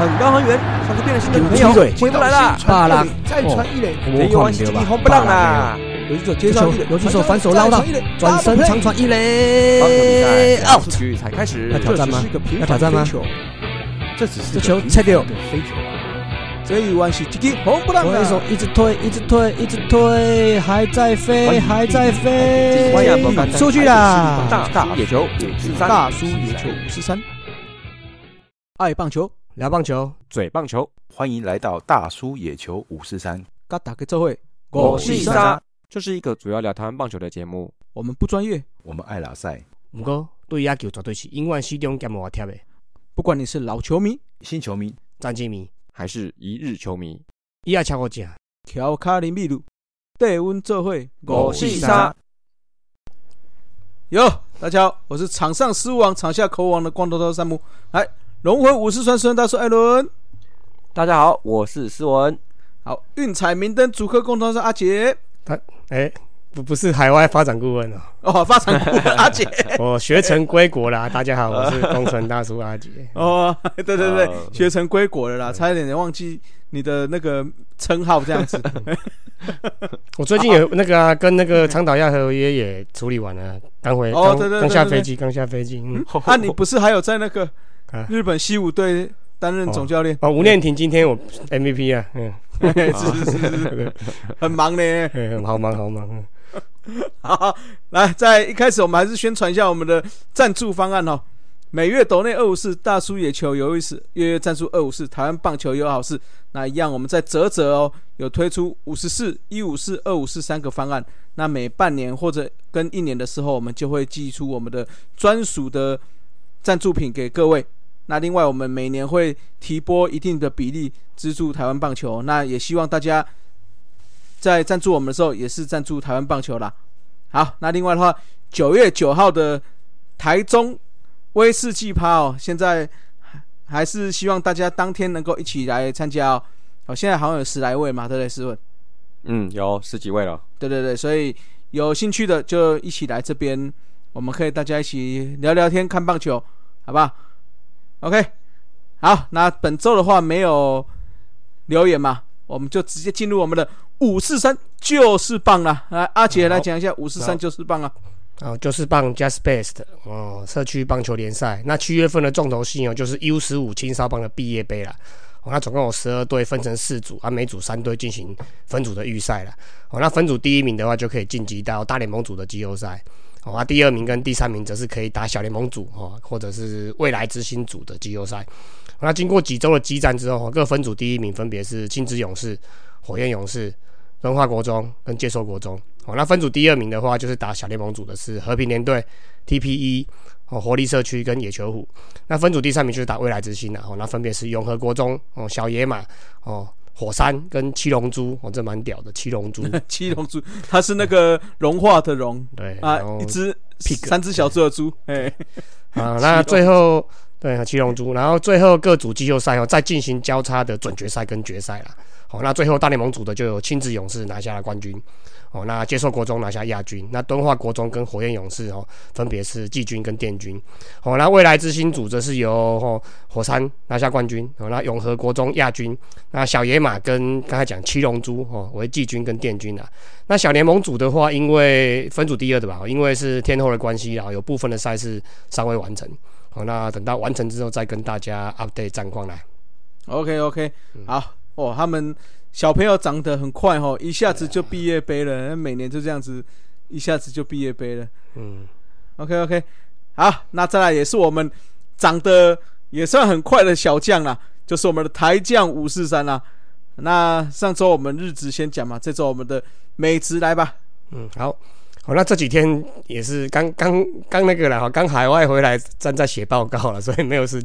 很高很远，上次变了新的朋友，回不来了。巴拉，再传一垒，没有关系，你红不浪啦。游击手接球，游击手反手捞到，转身长传一垒 ，out。才开始，要挑战吗？要挑战吗？这球切掉。这一弯是击击红不浪的，游击手一直推，一直推，一直推，还在飞，还在飞，出去啦！大叔野球543，大叔野球543。爱棒球，聊棒球，嘴棒球，欢迎来到大叔野球543。跟大家做伙，我是沙，这是一个主要聊台湾棒球的节目。我们不专业，我们爱拉赛。不过对野球绝对是永远始终兼活贴的。不管你是老球迷、新球迷、战绩迷，还是一日球迷，伊也超过正。乔卡林秘鲁带阮做伙，我是沙。哟，大家好，我是场上失误王、场下口王的光头头山姆。来。龙魂武士传声大叔艾伦，大家好，我是思文。好，运彩明灯主客共同是阿杰，不是海外发展顾问哦，发展顾问阿杰，我学成归国啦。大家好，我是工程大叔阿杰。哦，对，学成归国了啦，差一点忘记你的那个称号这样子。我最近有那个跟那个长岛亚和约也处理完了，刚下飞机。啊，你不是还有在那个？日本西武队担任总教练吴念庭今天我 MVP 啊，是，很忙呢，好忙。好，来，在一开始我们还是宣传一下我们的赞助方案哦。每月抖内254，大叔野球有意思，月月赞助254，台湾棒球有好事。那一样我们在泽哦，有推出54、154、254三个方案。那每半年或者跟一年的时候，我们就会寄出我们的专属的赞助品给各位。那另外我们每年会提拨一定的比例资助台湾棒球，那也希望大家在赞助我们的时候也是赞助台湾棒球啦。好，那另外的话9月9号的台中威士忌趴哦，现在还是希望大家当天能够一起来参加哦。好，现在好像有10来位嘛，对不对思文？有十几位了。对，所以有兴趣的就一起来这边，我们可以大家一起聊聊天看棒球，好吧 ？OK， 好，那本周的话没有留言嘛，我们就直接进入我们的543就是棒啦。来，阿杰来讲一下543就是棒啊。哦，就是棒 Just Best 哦，社区棒球联赛。那7月份的重头戏哦，就是 U15 青少棒的毕业杯啦。哦，那总共有12队分成4组，啊，每组3队进行分组的预赛啦。哦，那分组第1名的话就可以晋级到大联盟组的季后赛。哦啊，第2名跟第3名则是可以打小联盟组或者是未来之星组的季后赛。那经过几周的激战之后，各分组第1名分别是青之勇士、火焰勇士、文化国中跟介寿国中。那分组第2名的话，就是打小联盟组的是和平联队、TPE、活力社区跟野球虎。那分组第3名就是打未来之星啦，那分别是永和国中、小野马、火山跟七龙珠，这蛮屌的。七龙珠，它是那个融化的融，对啊，一只 pig， 3只小猪的猪，哎，啊，那最后对七龙珠，然后最后各组季后赛再进行交叉的准决赛跟决赛啦。好，那最后大联盟组的就有亲子勇士拿下了冠军，哦，那接受国中拿下亚军，那敦化国中跟火焰勇士分别是季军跟殿军，哦，那未来之星组则是由火山拿下冠军，哦，那永和国中亚军，那小野马跟刚才讲七龙珠为季军跟殿军啦，啊。那小联盟组的话，因为分组第2的吧，因为是天后的关系啦，有部分的赛事尚未完成，哦，那等到完成之后再跟大家 update 战况啦。OK， 好哦，他们。小朋友长得很快哦，一下子就毕业杯了，每年就这样子，一下子就毕业杯了。OK， 好，那再来也是我们长得也算很快的小将啦，就是我们的台将543啦。那上周我们日职先讲嘛，这周我们的美职来吧。好，那这几天也是刚那个啦，刚海外回来站在写报告了，所以没有时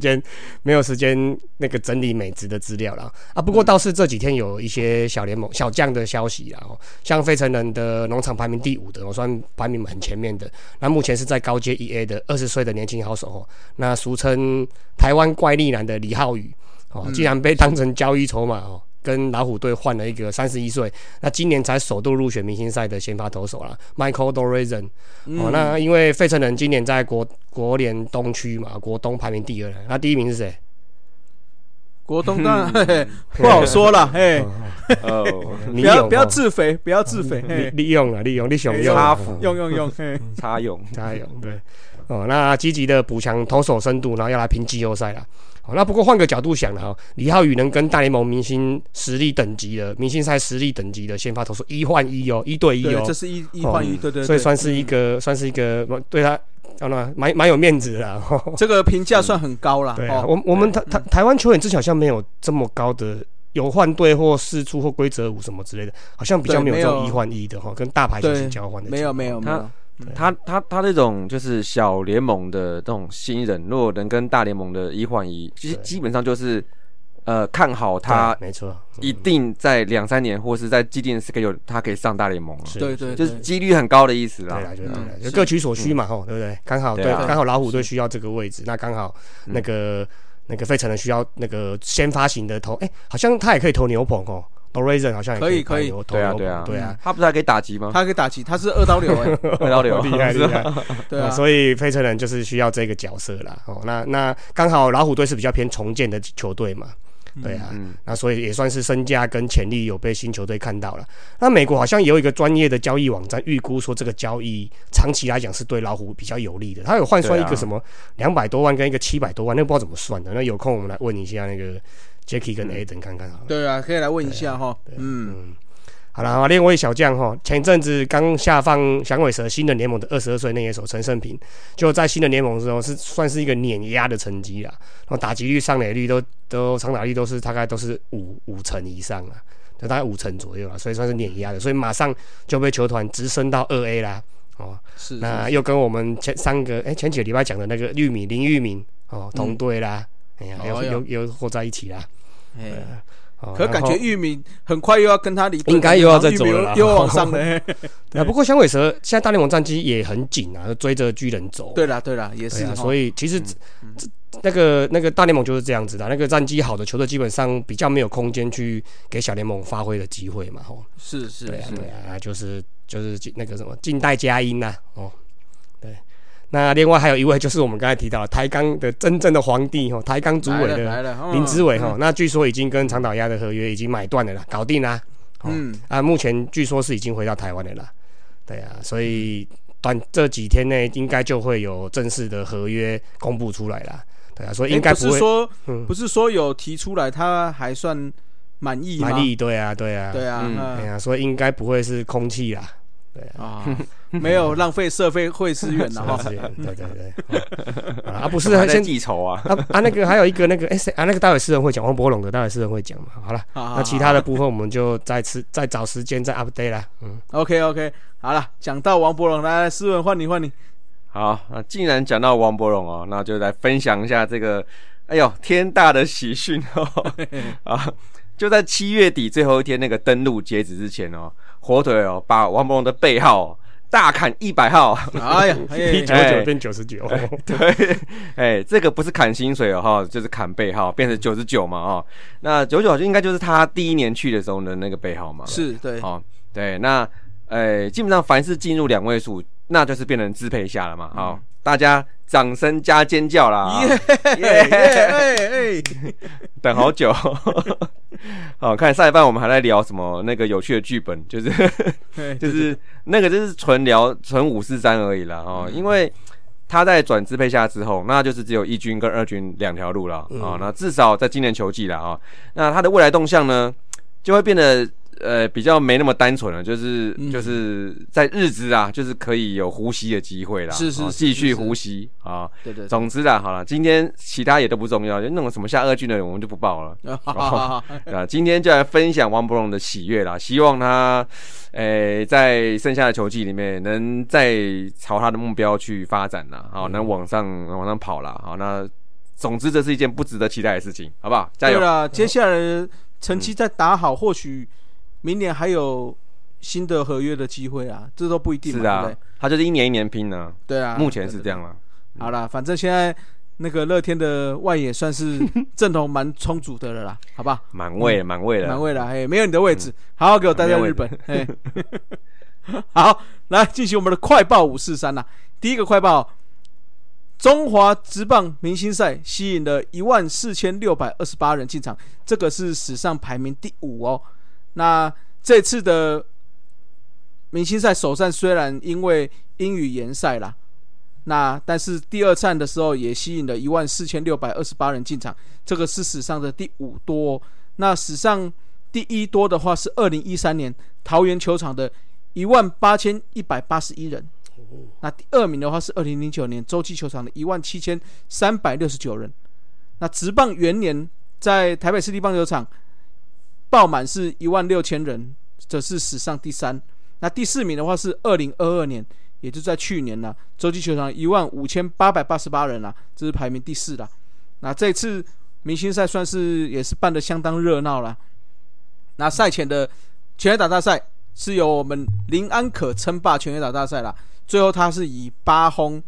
间那个整理美职的资料啦。啊，不过倒是这几天有一些小联盟小将的消息啦，像费城人的农场排名第5的，算排名很前面的。那目前是在高阶 EA 的20岁的年轻好手哦，那俗称台湾怪力男的李浩宇哦，竟然被当成交易筹码哦。跟老虎队换了一个31岁，那今年才首度入选明星赛的先发投手啦 ，Michael Dorison。那因为费城人今年在国联东区嘛，国东排名第2了，那第1名是谁？国东当然、不好说了，嘿，不要自肥，不要自肥，利用，你想用用，对，哦，那积极的补强投手深度，然后要来拼季后赛了。好，那不过换个角度想了哈，李浩宇能跟大联盟明星实力等级的明星赛实力等级的先发投手1-1哦，1-1哦，这是1-1，对对，所以算是一个对他。蛮有面子的啦，这个评价算很高啦。对、啊哦，我们台湾球员之前好像没有这么高的，有换队或释出或规则舞什么之类的，好像比较没有这种1-1的哈，跟大牌球星交换的情况。没有。他这种就是小联盟的这种新人，如果能跟大联盟的1-1，其实基本上就是看好他，没错，一定在2-3年或是在既定 schedule 他可以上大联盟了，对，就是几率很高的意思啦。对啦，就各取所需嘛，吼，对不对？刚好对，刚好老虎队需要这个位置，那刚好那个费城人需要那个先发型的投，好像他也可以投牛棚哦。Dorison 好像也可以对啊，他不是还可以打击吗？他可以打击，他是二刀流，厉害，对啊，所以费城人就是需要这个角色啦。哦，那刚好老虎队是比较偏重建的球队嘛。对啊，那所以也算是身价跟潜力有被新球队看到了。那美国好像也有一个专业的交易网站预估说，这个交易长期来讲是对老虎比较有利的。他有换算一个什么200多万跟一个700多万，那不知道怎么算的。那有空我们来问一下那个 Jackie 跟 Aden 看看好了。对啊，可以来问一下哈。好了啊，另外一小将哈，前阵子刚下放响尾蛇新人联盟的22岁内野手陈胜平，就在新人联盟之后是算是一个碾压的成绩啦，然后打击率、上垒率都长打率都是大概都是五成以上啦，就大概5成左右啦，所以算是碾压的，所以马上就被球团直升到2A 啦。哦，是，那又跟我们前几个礼拜讲的那个林玉敏哦同队啦，又和在一起啦。可感觉玉米很快又要跟他离队，应该又要再走了，又往上了。对啊，不过响尾蛇现在大联盟战绩也很紧啊，追着巨人走。对啦，也是。所以其实那个大联盟就是这样子的，那个战绩好的球队基本上比较没有空间去给小联盟发挥的机会嘛。吼，是，对啊，就是那个什么近代佳音呐，哦，对。那另外还有一位就是我们刚才提到的台钢的真正的皇帝哈，台钢主委的林志伟哈，那据说已经跟长岛鸭的合约已经买断了啦，搞定啦。目前据说是已经回到台湾了啦。对啊，所以这几天内应该就会有正式的合约公布出来啦。对啊，所以应该不会不是说有提出来，他还算满意，对啊，所以应该不会是空气啦。没有浪费社会资源了哈，对，啊不是还在记仇啊，那个还有一个那个待会诗人会讲，王柏龙的待会诗人会讲嘛，好了，那其他的部分我们就再找时间再 update 啦，OK， 好了，讲到王柏龙来，诗人换你，好，那既然讲到王柏龙哦，那就来分享一下这个，哎呦天大的喜讯哦，啊。就在7月底最后一天那个登录截止之前哦，火腿哦把王柏龙的背号大砍100号，哎呀，199变99，对，这个不是砍薪水哦，就是砍背号，变成99嘛哦，那99就应该就是他第一年去的时候的那个背号嘛，是对，哦对，那基本上凡是进入2位数，那就是变成支配下了嘛，好。大家掌声加尖叫啦！耶！等好久。好，看上一半我们还在聊什么那个有趣的剧本，就是就是那个就是纯543而已啦哦，因为他在转支配下之后，那就是只有一军跟二军2条路啦哦，那至少在今年球季啦哦，那他的未来动向呢就会变得。比较没那么单纯了，就是在日子啊，就是可以有呼吸的机会啦，是继续呼吸啊。对，总之啦，好了，今天其他也都不重要，就那种什么下二军的我们就不报了。今天就来分享王柏荣的喜悦啦，希望他在剩下的球季里面能再朝他的目标去发展啦，好，能往上跑啦，好，那总之这是一件不值得期待的事情，好不好？加油！对啦，接下来成绩再打好，或许。明年还有新的合约的机会啊，这都不一定嘛。是啊，对，他就是一年拼呢。对啊，目前是这样了。好啦，反正现在那个乐天的外野算是阵容蛮充足的了啦，好吧？满位了，没有你的位置，好好给我待在日本。好，来进行我们的快报543啦。第一个快报，中华职棒明星赛吸引了14628人进场，这个是史上排名第5哦。那这次的明星赛首战虽然因为英语联赛啦，那但是第二战的时候也吸引了14628人进场，这个是史上的第5多哦。那史上第1多的话是2013年桃园球场的18181人，那第2名的话是2009年洲际球场的17369人。那职棒元年在台北市立棒球场爆满是16000人，这是史上第3。那第4名的话是2022年，也就在去年啦，洲际球场15888人啦，这是排名第4啦。那这次明星赛算是也是办得相当热闹啦。那赛前的全垒打大赛是由我们林安可称霸全垒打大赛啦，最后他是以8轰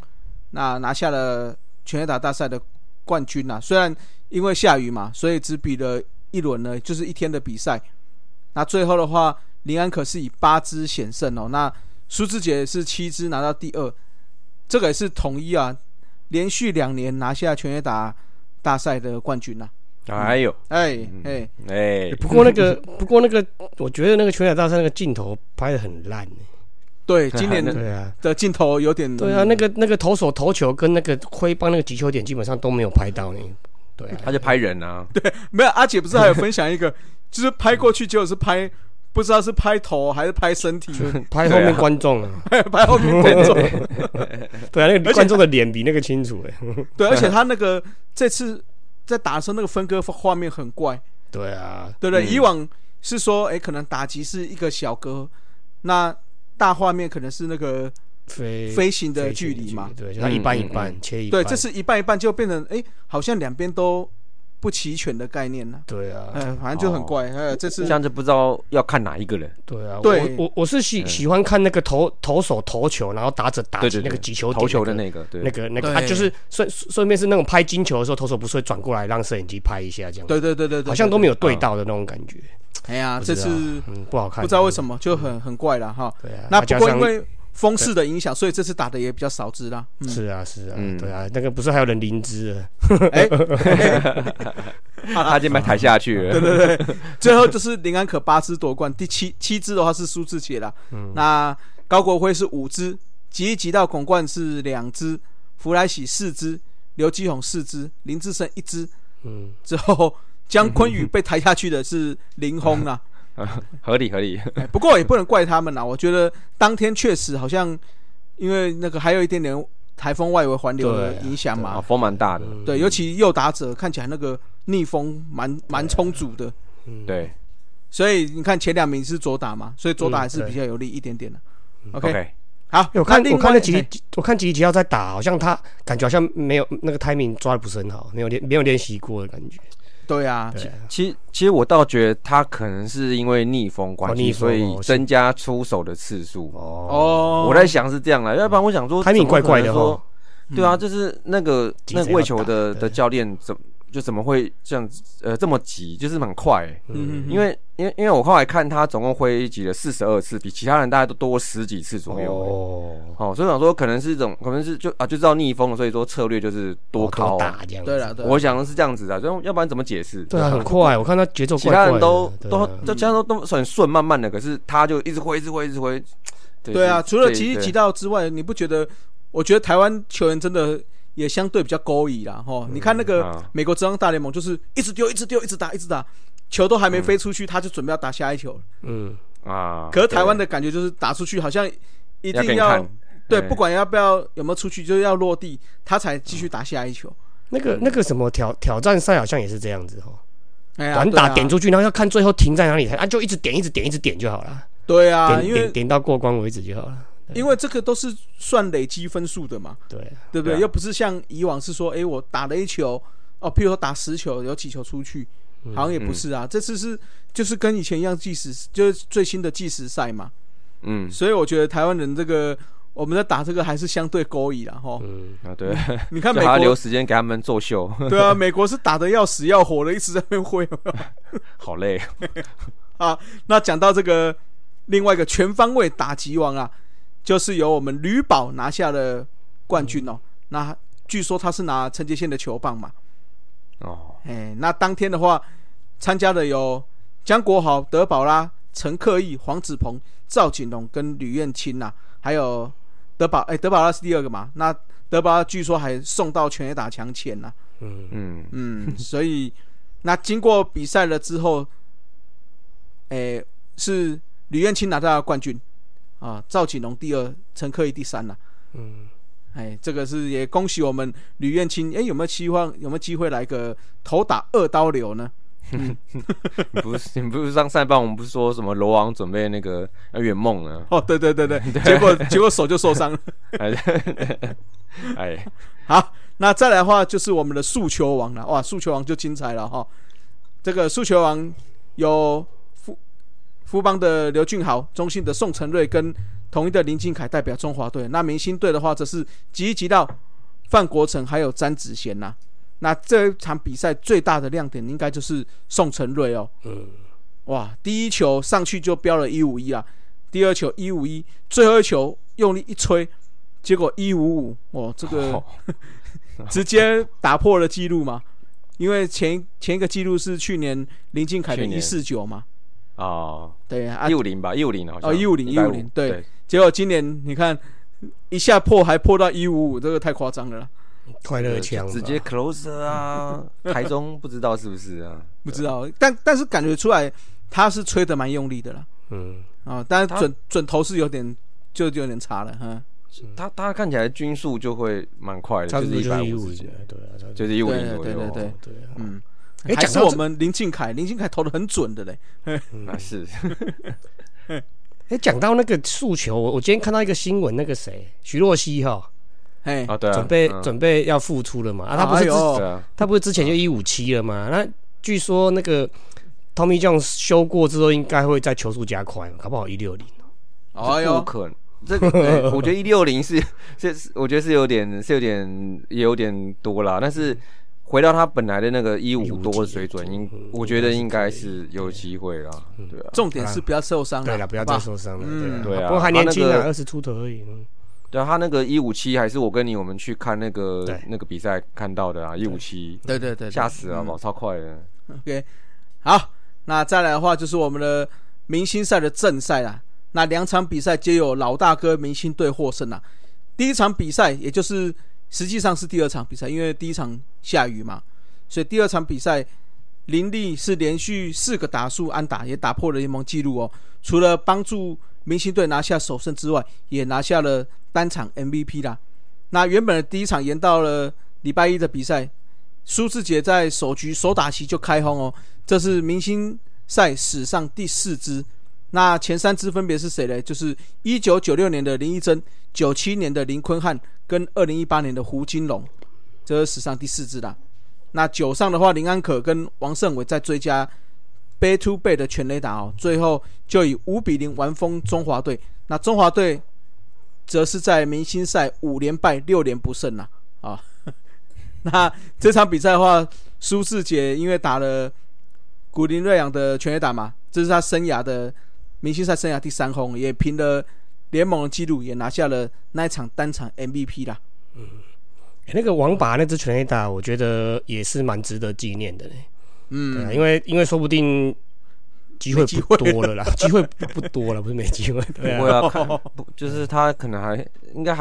那拿下了全垒打大赛的冠军啦。虽然因为下雨嘛，所以只比了一轮呢，就是一天的比赛。那最后的话，林安可是以8支险胜哦，那苏智杰是7支拿到第2，这个也是统一啊，连续2年拿下全垒打大赛的冠军啦。哎呦，不过那个，我觉得那个全垒打大赛那个镜头拍得很烂。对，今年的镜头有点。对啊，那个投手投球跟那个挥棒那个击球点基本上都没有拍到呢。对、啊，他就拍人啊。对，没有阿姐不是还有分享一个，就是拍过去结果是拍。不知道是拍头还是拍身体，拍后面观众啊，拍后面观众。对啊，那个观众的脸比那个清楚哎。对，而且他那个这次在打的时候，那个分割画面很怪。对啊，对不对？以往是说，可能打击是一个小格，那大画面可能是那个飞行的距离嘛。对，就他一半一半切一半。对，这是一半一半，就变成好像两边都。不齐全的概念呢、啊？对啊，反正就很怪。这次这样子不知道要看哪一个人。对啊，对，我是喜欢看那个投手投球，然后打者打击那个击球点、那個、投球的那个啊，就是顺便是那种拍金球的时候，投手不是会转过来让摄影机拍一下这样。对，好像都没有对到的那种感觉。哎呀，这次不好看，不知道为什么就很怪了哈。对啊，那不过因为。风势的影响，所以这次打的也比较少支啦、嗯。是啊、嗯，对啊，那个不是还有人零支了？他已经被抬下去了。对，最后就是林安可8支夺冠，第7支的话是苏智杰啦、嗯。那高国辉是5支，吉到拱冠是2支，弗莱喜4支，刘基宏4支，林志胜1支。嗯，之后江坤宇被抬下去的是0轰啦。合理、不过也不能怪他们啦，我觉得当天确实好像因为那个还有一点点台风外围环流的影响嘛，风蛮大的，对，尤其右打者看起来那个逆风蛮充足的，对，所以你看前2名是左打嘛，所以左打还是比较有利一点点的、嗯、OK 好，我看那几我看几集要再打，好像他感觉好像没有那个 timing 抓得不是很好，没有练习过的感觉。对啊，其实我倒觉得他可能是因为逆风关系、哦，所以增加出手的次数。哦，我在想是这样啦，要不然我想说，timing怪怪的哦。对啊，就是那个卫球的教练怎么会这样这么急，就是很快、欸。嗯，因为我后来看他总共挥击了42次，比其他人大概都多10几次左右、欸。哦，所以想说可能是一种，可能是就知道逆风了，所以说策略就是多靠、多打这样子。对啦，对啦，我想是这样子啊，要不然怎么解释？对啊，很快，我看他节奏怪怪的。其他人都很顺，慢慢的，可是他就一直挥。对啊，除了击到之外，你不觉得？我觉得台湾球员真的。也相对比较勾引啦，吼、你看那个美国职棒大联盟，就是一直丢，一直丢，一直打，球都还没飞出去，他就准备要打下一球了。可是台湾的感觉就是打出去好像一定要对，不管要不要有没有出去，就是要落地，他才继续打下一球。那个什么挑战赛好像也是这样子哦，短打点出去，然后要看最后停在哪里，就一直点就好了。对啊，点到过关为止就好了。因为这个都是算累积分数的嘛，对不对、啊？又不是像以往是说，我打了一球，譬如说打10球，有几球出去，好像也不是啊。这次是就是跟以前一样计时，就是最新的计时赛嘛。嗯，所以我觉得台湾人这个我们在打这个还是相对勾引啦，吼。对，你看美国留时间给他们作秀。对啊，美国是打得要死要活的，一直在那边挥，好累啊。那讲到这个另外一个全方位打击王啊。就是由我们吕宝拿下了冠军哦，那据说他是拿陈杰宪的球棒嘛。哦，哎，那当天的话，参加的有江国豪、德保拉、陈克义、黄子鹏、赵景龙跟吕彦青呐，还有德保拉是第二个嘛。那德保拉据说还送到全垒打墙前呐。所以那经过比赛了之后，哎，是吕彦青拿到冠军啊，赵景龙第二，陈克义第三呐。嗯。哎，这个是也恭喜我们吕彦青。哎，有没有机会来个头打二刀流呢？你不是上赛半我们不是说什么罗王准备那个圆梦呢？哦，对对对对，结果手就受伤了。哎，好，那再来的话就是我们的速球王了。哇，速球王就精彩了哈。这个速球王有富邦的刘俊豪、中信的宋承瑞跟统一的林金凯代表中华队。那明星队的话则是吉到范国成还有詹子贤呐。那这场比赛最大的亮点应该就是宋承瑞哦。哇，第一球上去就标了151啦，第二球151，最后一球用力一吹，结果155。哇，这个直接打破了纪录嘛，因为前一个纪录是去年林金凯的149嘛。哦，对啊，150吧，150好像。哦，150，对。结果今年你看一下破还破到155，这个太夸张了啦。快乐枪直接 closer 啊！台中不知道是不是啊？不知道，但是感觉出来他是吹得蛮用力的啦。嗯啊，但是准头是有点差了哈。他看起来均速就会蛮快的，就是150，对啊，就是150左右。对，嗯。哎，还是我们林靖凯投的很准的嘞。那是。哎，讲到那个速球，我今天看到一个新闻，那个谁，徐若曦哈。哎，啊对啊，准备要复出了嘛？啊，他不是之前就157了嘛？那据说那个 Tommy John 修过之后，应该会在球速加快，搞不好160。哎呦，不可能！这我觉得160是，我觉得是有点多啦。但是回到他本来的那个150多的水准，我觉得应该是有机会啦。对啊，重点是不要受伤。对了，不要再受伤了。对啊，不过还年轻啊，20出头而已。对啊，他那个157还是我们去看那个比赛看到的啊，157，对，吓死了，超快的。OK， 好，那再来的话就是我们的明星赛的正赛啦。那两场比赛皆有老大哥明星队获胜啦。第一场比赛也就是实际上是第二场比赛，因为第一场下雨嘛，所以第二场比赛林立是连续4个打数安打，也打破了联盟纪录哦。除了帮助明星队拿下首胜之外，也拿下了单场 MVP 啦。那原本的第一场延到了礼拜一的比赛，苏智杰在首局首打席就开轰哦，这是明星赛史上第4支。那前3支分别是谁呢？就是1996年的林义珍、97年的林坤汉跟2018年的胡金龙，这是史上第4支啦。那9上的话，林安可跟王胜伟再追加背to背的全垒打哦，最后就以5-0完封中华队。那中华队则是在明星赛5连败6连不胜啦。啊，那这场比赛的话，苏智杰因为打了古林睿煬的全垒打嘛，这是他明星赛生涯第3轰，也平了联盟的纪录，也拿下了那一场单场 MVP 啦。嗯，那个王拔那支全垒打，我觉得也是蛮值得纪念的嘞。嗯，啊，因为说不定机会不多了啦，机会不多了，不是没机会。对啊，就是他可能应该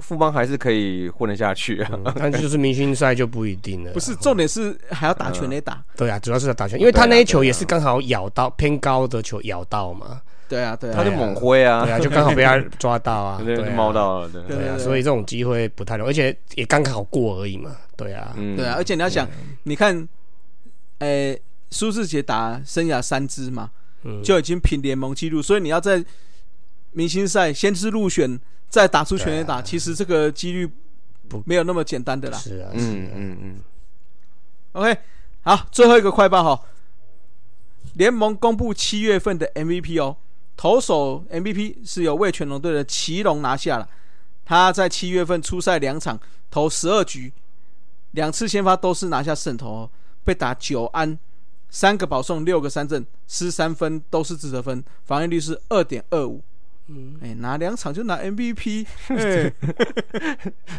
富邦还是可以混得下去啊，但就是明星赛就不一定了。不是，重点是还要打全垒打。对啊，主要是要打全，因为他那一球也是刚好咬到偏高的球咬到嘛。对啊，他就猛挥啊，对啊，就刚好被他抓到啊，对，猫到了，对啊，所以这种机会不太容易，而且也刚好过而已嘛。对啊，对啊，而且你要想，你看。苏智杰打生涯3支嘛，就已经平联盟纪录，所以你要在明星赛先是入选，再打出全垒打，其实这个几率没有那么简单的啦。是啊，是啊。OK， 好，最后一个快报哈，联盟公布7月份的 MVP 哦，投手 MVP 是由味全龙队的奇隆拿下了，他在7月份出赛2场，投12局，2次先发都是拿下胜投哦。被打9安，3个保送，6个三振，失3分都是自责分，防御率是2.25。拿两场就拿 MVP，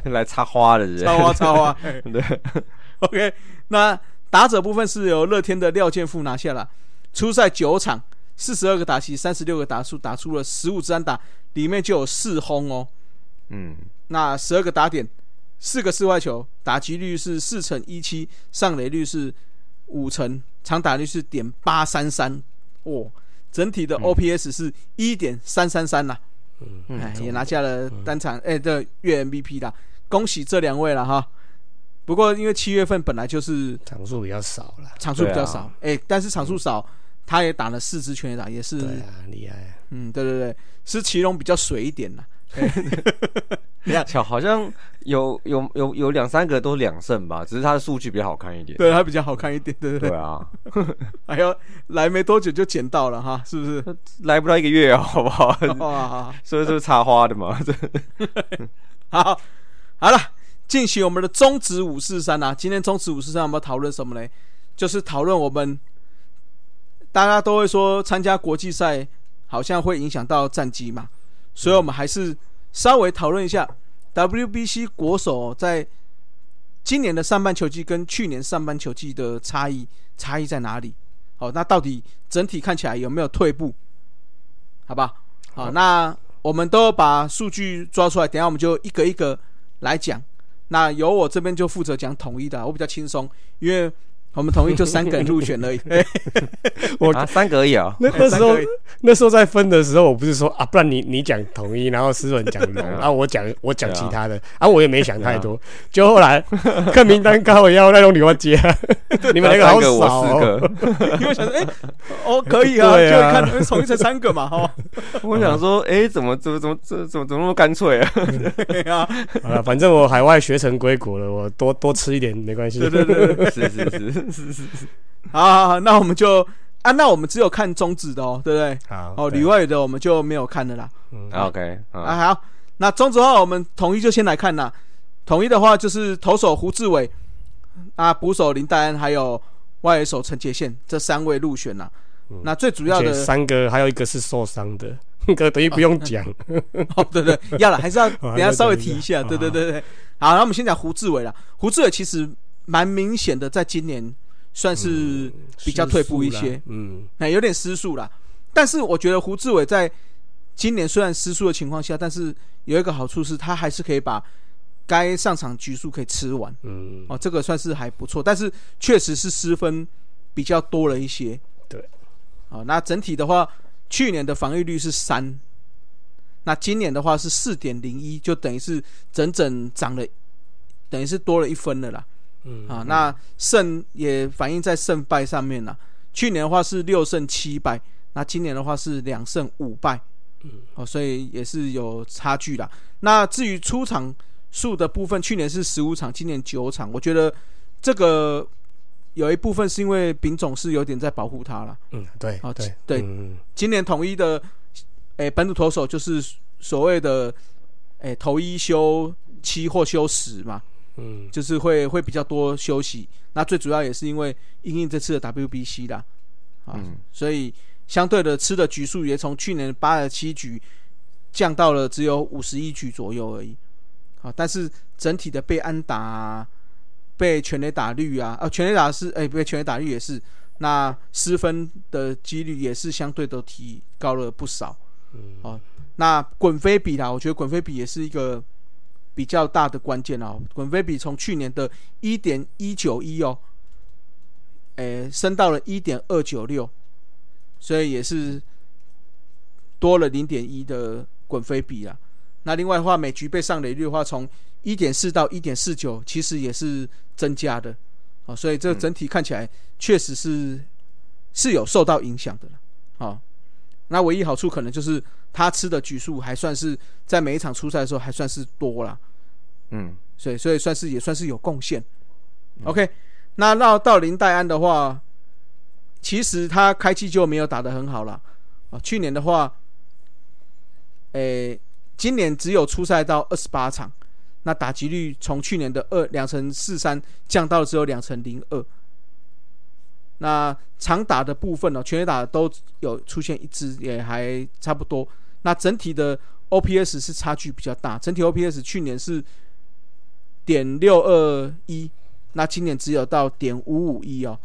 来插花了是不是？插花。对 ，OK， 那打者部分是由乐天的廖健富拿下了，出赛9场，42个打席，36个打数，打出了15支安打，里面就有4轰哦。那12个打点，4个室外球，打击率是4.17%，上垒率是5%，长打率是.833。哦，整体的 OPS 是 1.333 啦，也拿下了单场的月 MVP 啦，恭喜这两位啦哈。不过因为7月份本来就是场数比较少啦，但是场数少，他也打了4支全垒打，也是对啊，厉害啊。对，是奇隆比较水一点啦。好像有2-3个都2胜吧，只是他的数据比较好看一点。对，他比较好看一点，对啊。还有来没多久就捡到了哈，是不是？来不到1个月啊，好不好？所以是插花的嘛。好了，进行我们的中指543啊。今天中指543我们要讨论什么呢？就是讨论我们大家都会说参加国际赛好像会影响到战绩嘛，所以我们还是稍微讨论一下 WBC 国手在今年的上半球季跟去年上半球季的差异在哪里？好，那到底整体看起来有没有退步？好吧，好，那我们都把数据抓出来，等一下我们就一个一个来讲。那由我这边就负责讲统一的，我比较轻松，因为我们统一就3个人入选而已。3个而已啊。那时候在分的时候，我不是说啊，不然你讲统一，然后思文讲龙，然后我讲其他的啊，我也没想太多。就后来看名单刚好要那种礼物接，你们那个好少哦。因为想说可以啊，就看统一才3个嘛哈。我想说怎么那么干脆啊？对啊，好了，反正我海外学成归国了，我多吃一点没关系。对，是。好，那我们就那我们只有看中指的哦，对不对？好，里外的我们就没有看了啦。OK， 好，那中指的话，我们统一就先来看啦。统一的话就是投手胡志伟啊，捕手林岱安，还有外野手陈杰宪，这3位入选啦。那最主要的3个，还有1个是受伤的，可等于不用讲。对，要了，还是要等一下稍微提一下。对。好，那我们先讲胡志伟啦。胡志伟其实蛮明显的，在今年算是比较退步一些，有点失速啦。但是我觉得胡志伟在今年虽然失速的情况下，但是有一个好处是他还是可以把该上场局数可以吃完，这个算是还不错。但是确实是失分比较多了一些。对，那整体的话，去年的防御率是3，那今年的话是4.01，就等于是整涨了，等于是多了1分了啦。那胜也反映在胜败上面啦。去年的话是6胜7败，那今年的话是2胜5败，所以也是有差距啦。那至于出场数的部分，去年是15场，今年9场，我觉得这个有一部分是因为丙总是有点在保护他啦。对，今年统一的本土投手就是所谓的投一休7或休10嘛。就是会比较多休息，那最主要也是因为因应这次的 WBC 啦，所以相对的吃的局数也从去年87局降到了只有51局左右而已。但是整体的被安打啊，被全垒打率啊，被全垒打率也是，那失分的几率也是相对都提高了不少。那滚飞比啦，我觉得滚飞比也是一个比较大的关键哦，滚飞比从去年的 1.191 哦，升到了 1.296， 所以也是多了 0.1 的滚飞比啦。那另外的话，每局被上垒率的话，从 1.4 到 1.49， 其实也是增加的，所以这整体看起来确实是有受到影响的啦。那唯一好处可能就是他吃的局数还算是在每一场出赛的时候还算是多啦。所以也算是有贡献。OK， 那到林岱安的话，其实他开季就没有打得很好啦。去年的话，今年只有出赛到28场，那打击率从去年的2.43降到了只有2.02。那长打的部分全垒打都有出现1支，也还差不多，那整体的 OPS 是差距比较大，整体 OPS 去年是 .621， 那今年只有到 .551 哦。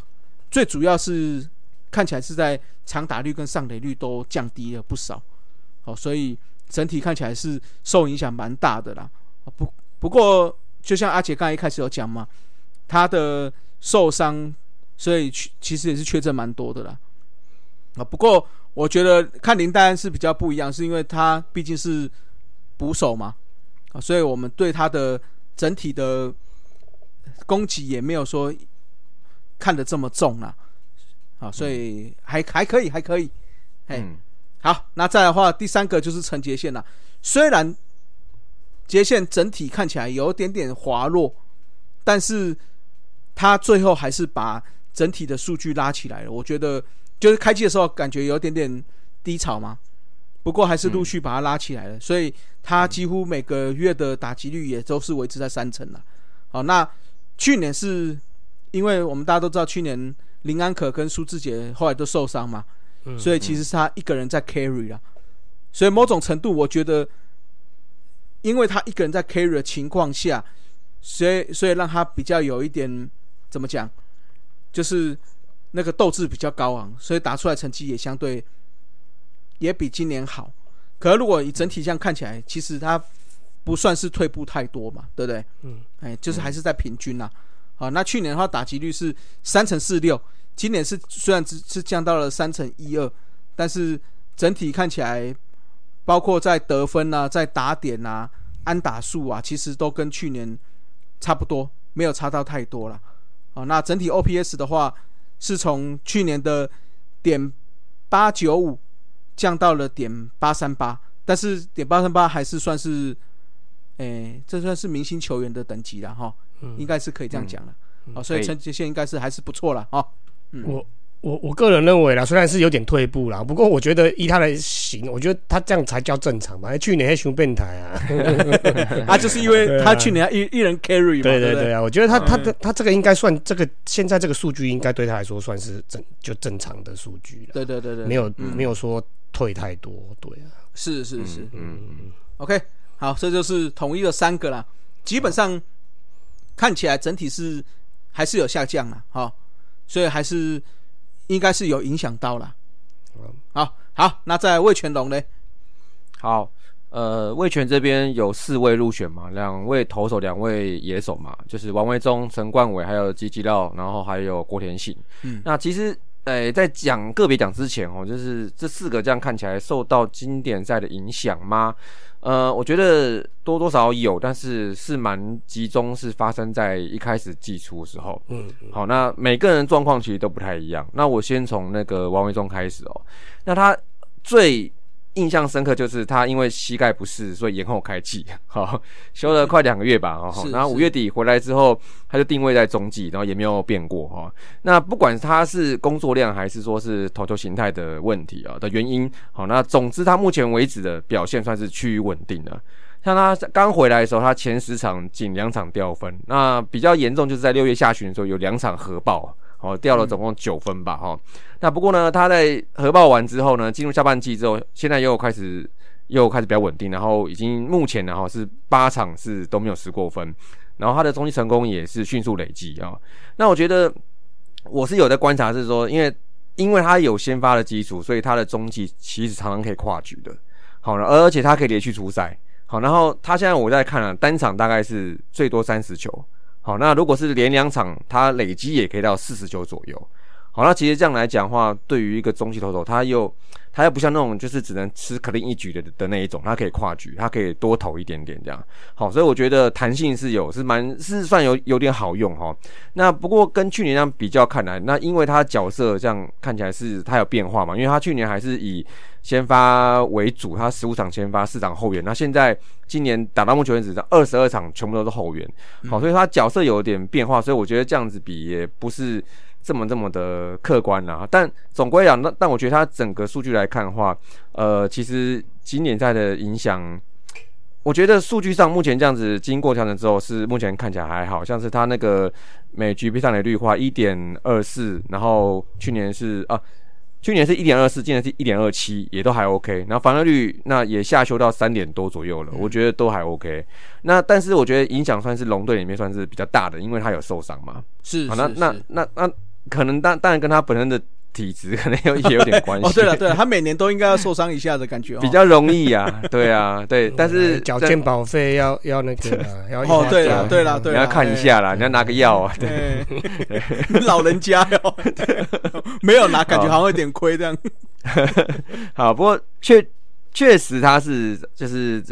最主要是看起来是在长打率跟上垒率都降低了不少，哦，所以整体看起来是受影响蛮大的啦。不过就像阿杰刚才一开始有讲嘛，他的受伤，所以其实也是缺阵蛮多的啦。不过我觉得看林岱安是比较不一样，是因为他毕竟是捕手嘛，所以我们对他的整体的攻击也没有说看得这么重啦，所以还可以。好，那再来的话，第三个就是陈杰宪啦。虽然杰宪整体看起来有点点滑落，但是他最后还是把整体的数据拉起来了。我觉得就是开季的时候感觉有点点低潮嘛，不过还是陆续把它拉起来了，所以他几乎每个月的打击率也都是维持在30%了。好，那去年是因为我们大家都知道，去年林安可跟苏智杰后来都受伤嘛，所以其实是他一个人在 carry 啦。所以某种程度，我觉得因为他一个人在 carry 的情况下，所以让他比较有一点怎么讲，就是那个斗志比较高昂，所以打出来成绩也相对也比今年好。可是如果以整体这样看起来，其实他不算是退步太多嘛，对不对？就是还是在平均啦。好，那去年的话打击率是3.46，今年是虽然是降到了3.12，但是整体看起来，包括在得分啊、在打点啊、安打数啊，其实都跟去年差不多，没有差到太多啦。好，那整体 OPS 的话，是从去年的 .895 降到了 .838， 但是 .838 还是算是，这算是明星球员的等级啦，应该是可以这样讲了，所以陈杰宪应该是还是不错啦，我个人认为啦，虽然是有点退步啦，不过我觉得依他的型，我觉得他这样才叫正常吧。去年还熊变态啊，他就是因为他去年一人 carry 嘛，对啊，我觉得他这个应该算这个现在这个数据应该对他来说算是正常的数据了，对，没有说退太多，对啊，是，OK， 好，这就是统一的三个啦，基本上看起来整体是还是有下降啦，所以还是应该是有影响到啦。好，那再来味全龙咧。好，味全这边有4位入选嘛，2位投手，2位野手嘛，就是王维忠、陈冠伟，还有吉吉廖，然后还有郭田信。那其实在讲个别奖之前就是这4个这样看起来受到经典赛的影响吗？我觉得多多少有，但是蛮集中，是发生在一开始季初的时候。好，那每个人状况其实都不太一样。那我先从那个王维忠开始哦。那他最印象深刻就是他因为膝盖不适，所以延后开季，休了快2个月吧。然后5月底回来之后，他就定位在中继，然后也没有变过。那不管他是工作量还是说是投球形态的问题的原因，那总之他目前为止的表现算是趋于稳定了。像他刚回来的时候，他前10场仅2场掉分，那比较严重就是在6月下旬的时候有2场合爆。掉了总共9分吧，那不过呢，他在核爆完之后呢，进入下半季之后，现在又开始比较稳定，然后已经目前呢是8场是都没有失过分，然后他的中继成功也是迅速累积啊。那我觉得我是有在观察，是说因为他有先发的基础，所以他的中继其实常常可以跨局的，好，而且他可以连续出赛，好，然后他现在我在看了单场大概是最多30球。好，那如果是连2场，他累积也可以到49左右。好，那其实这样来讲的话，对于一个中继投手，他又不像那种就是只能吃clean一局的那一种，他可以跨局，他可以多投一点点这样。好，所以我觉得弹性是算有点好用齁。那不过跟去年这样比较看来，那因为他角色这样看起来是他有变化嘛，因为他去年还是以先发为主，他15场先发，4场后援。那现在今年打到目前为止22场全部都是后援。好，所以他角色有点变化，所以我觉得这样子比也不是这么的客观啦。但总归讲，但我觉得他整个数据来看的话，其实经典赛的影响，我觉得数据上目前这样子经过调整之后，是目前看起来还好，像是他那个每局上垒率的话 1.24， 然后去年是去年是 1.24， 今年是 1.27， 也都还 OK。然后防御率那也下修到3点多左右了，我觉得都还 OK。那但是我觉得影响算是龙队里面算是比较大的，因为他有受伤嘛。是，好，那可能当然跟他本身的体质可能也有点关系。哦，对了，他每年都应该要受伤一下的感觉，哦，比较容易啊。对啊，对，但是缴健保费要那个，要哦，对了，你要看一下啦，你要拿个药啊。对，老人家哦，没有拿，感觉好像有点亏这样。好，不过确实他是就是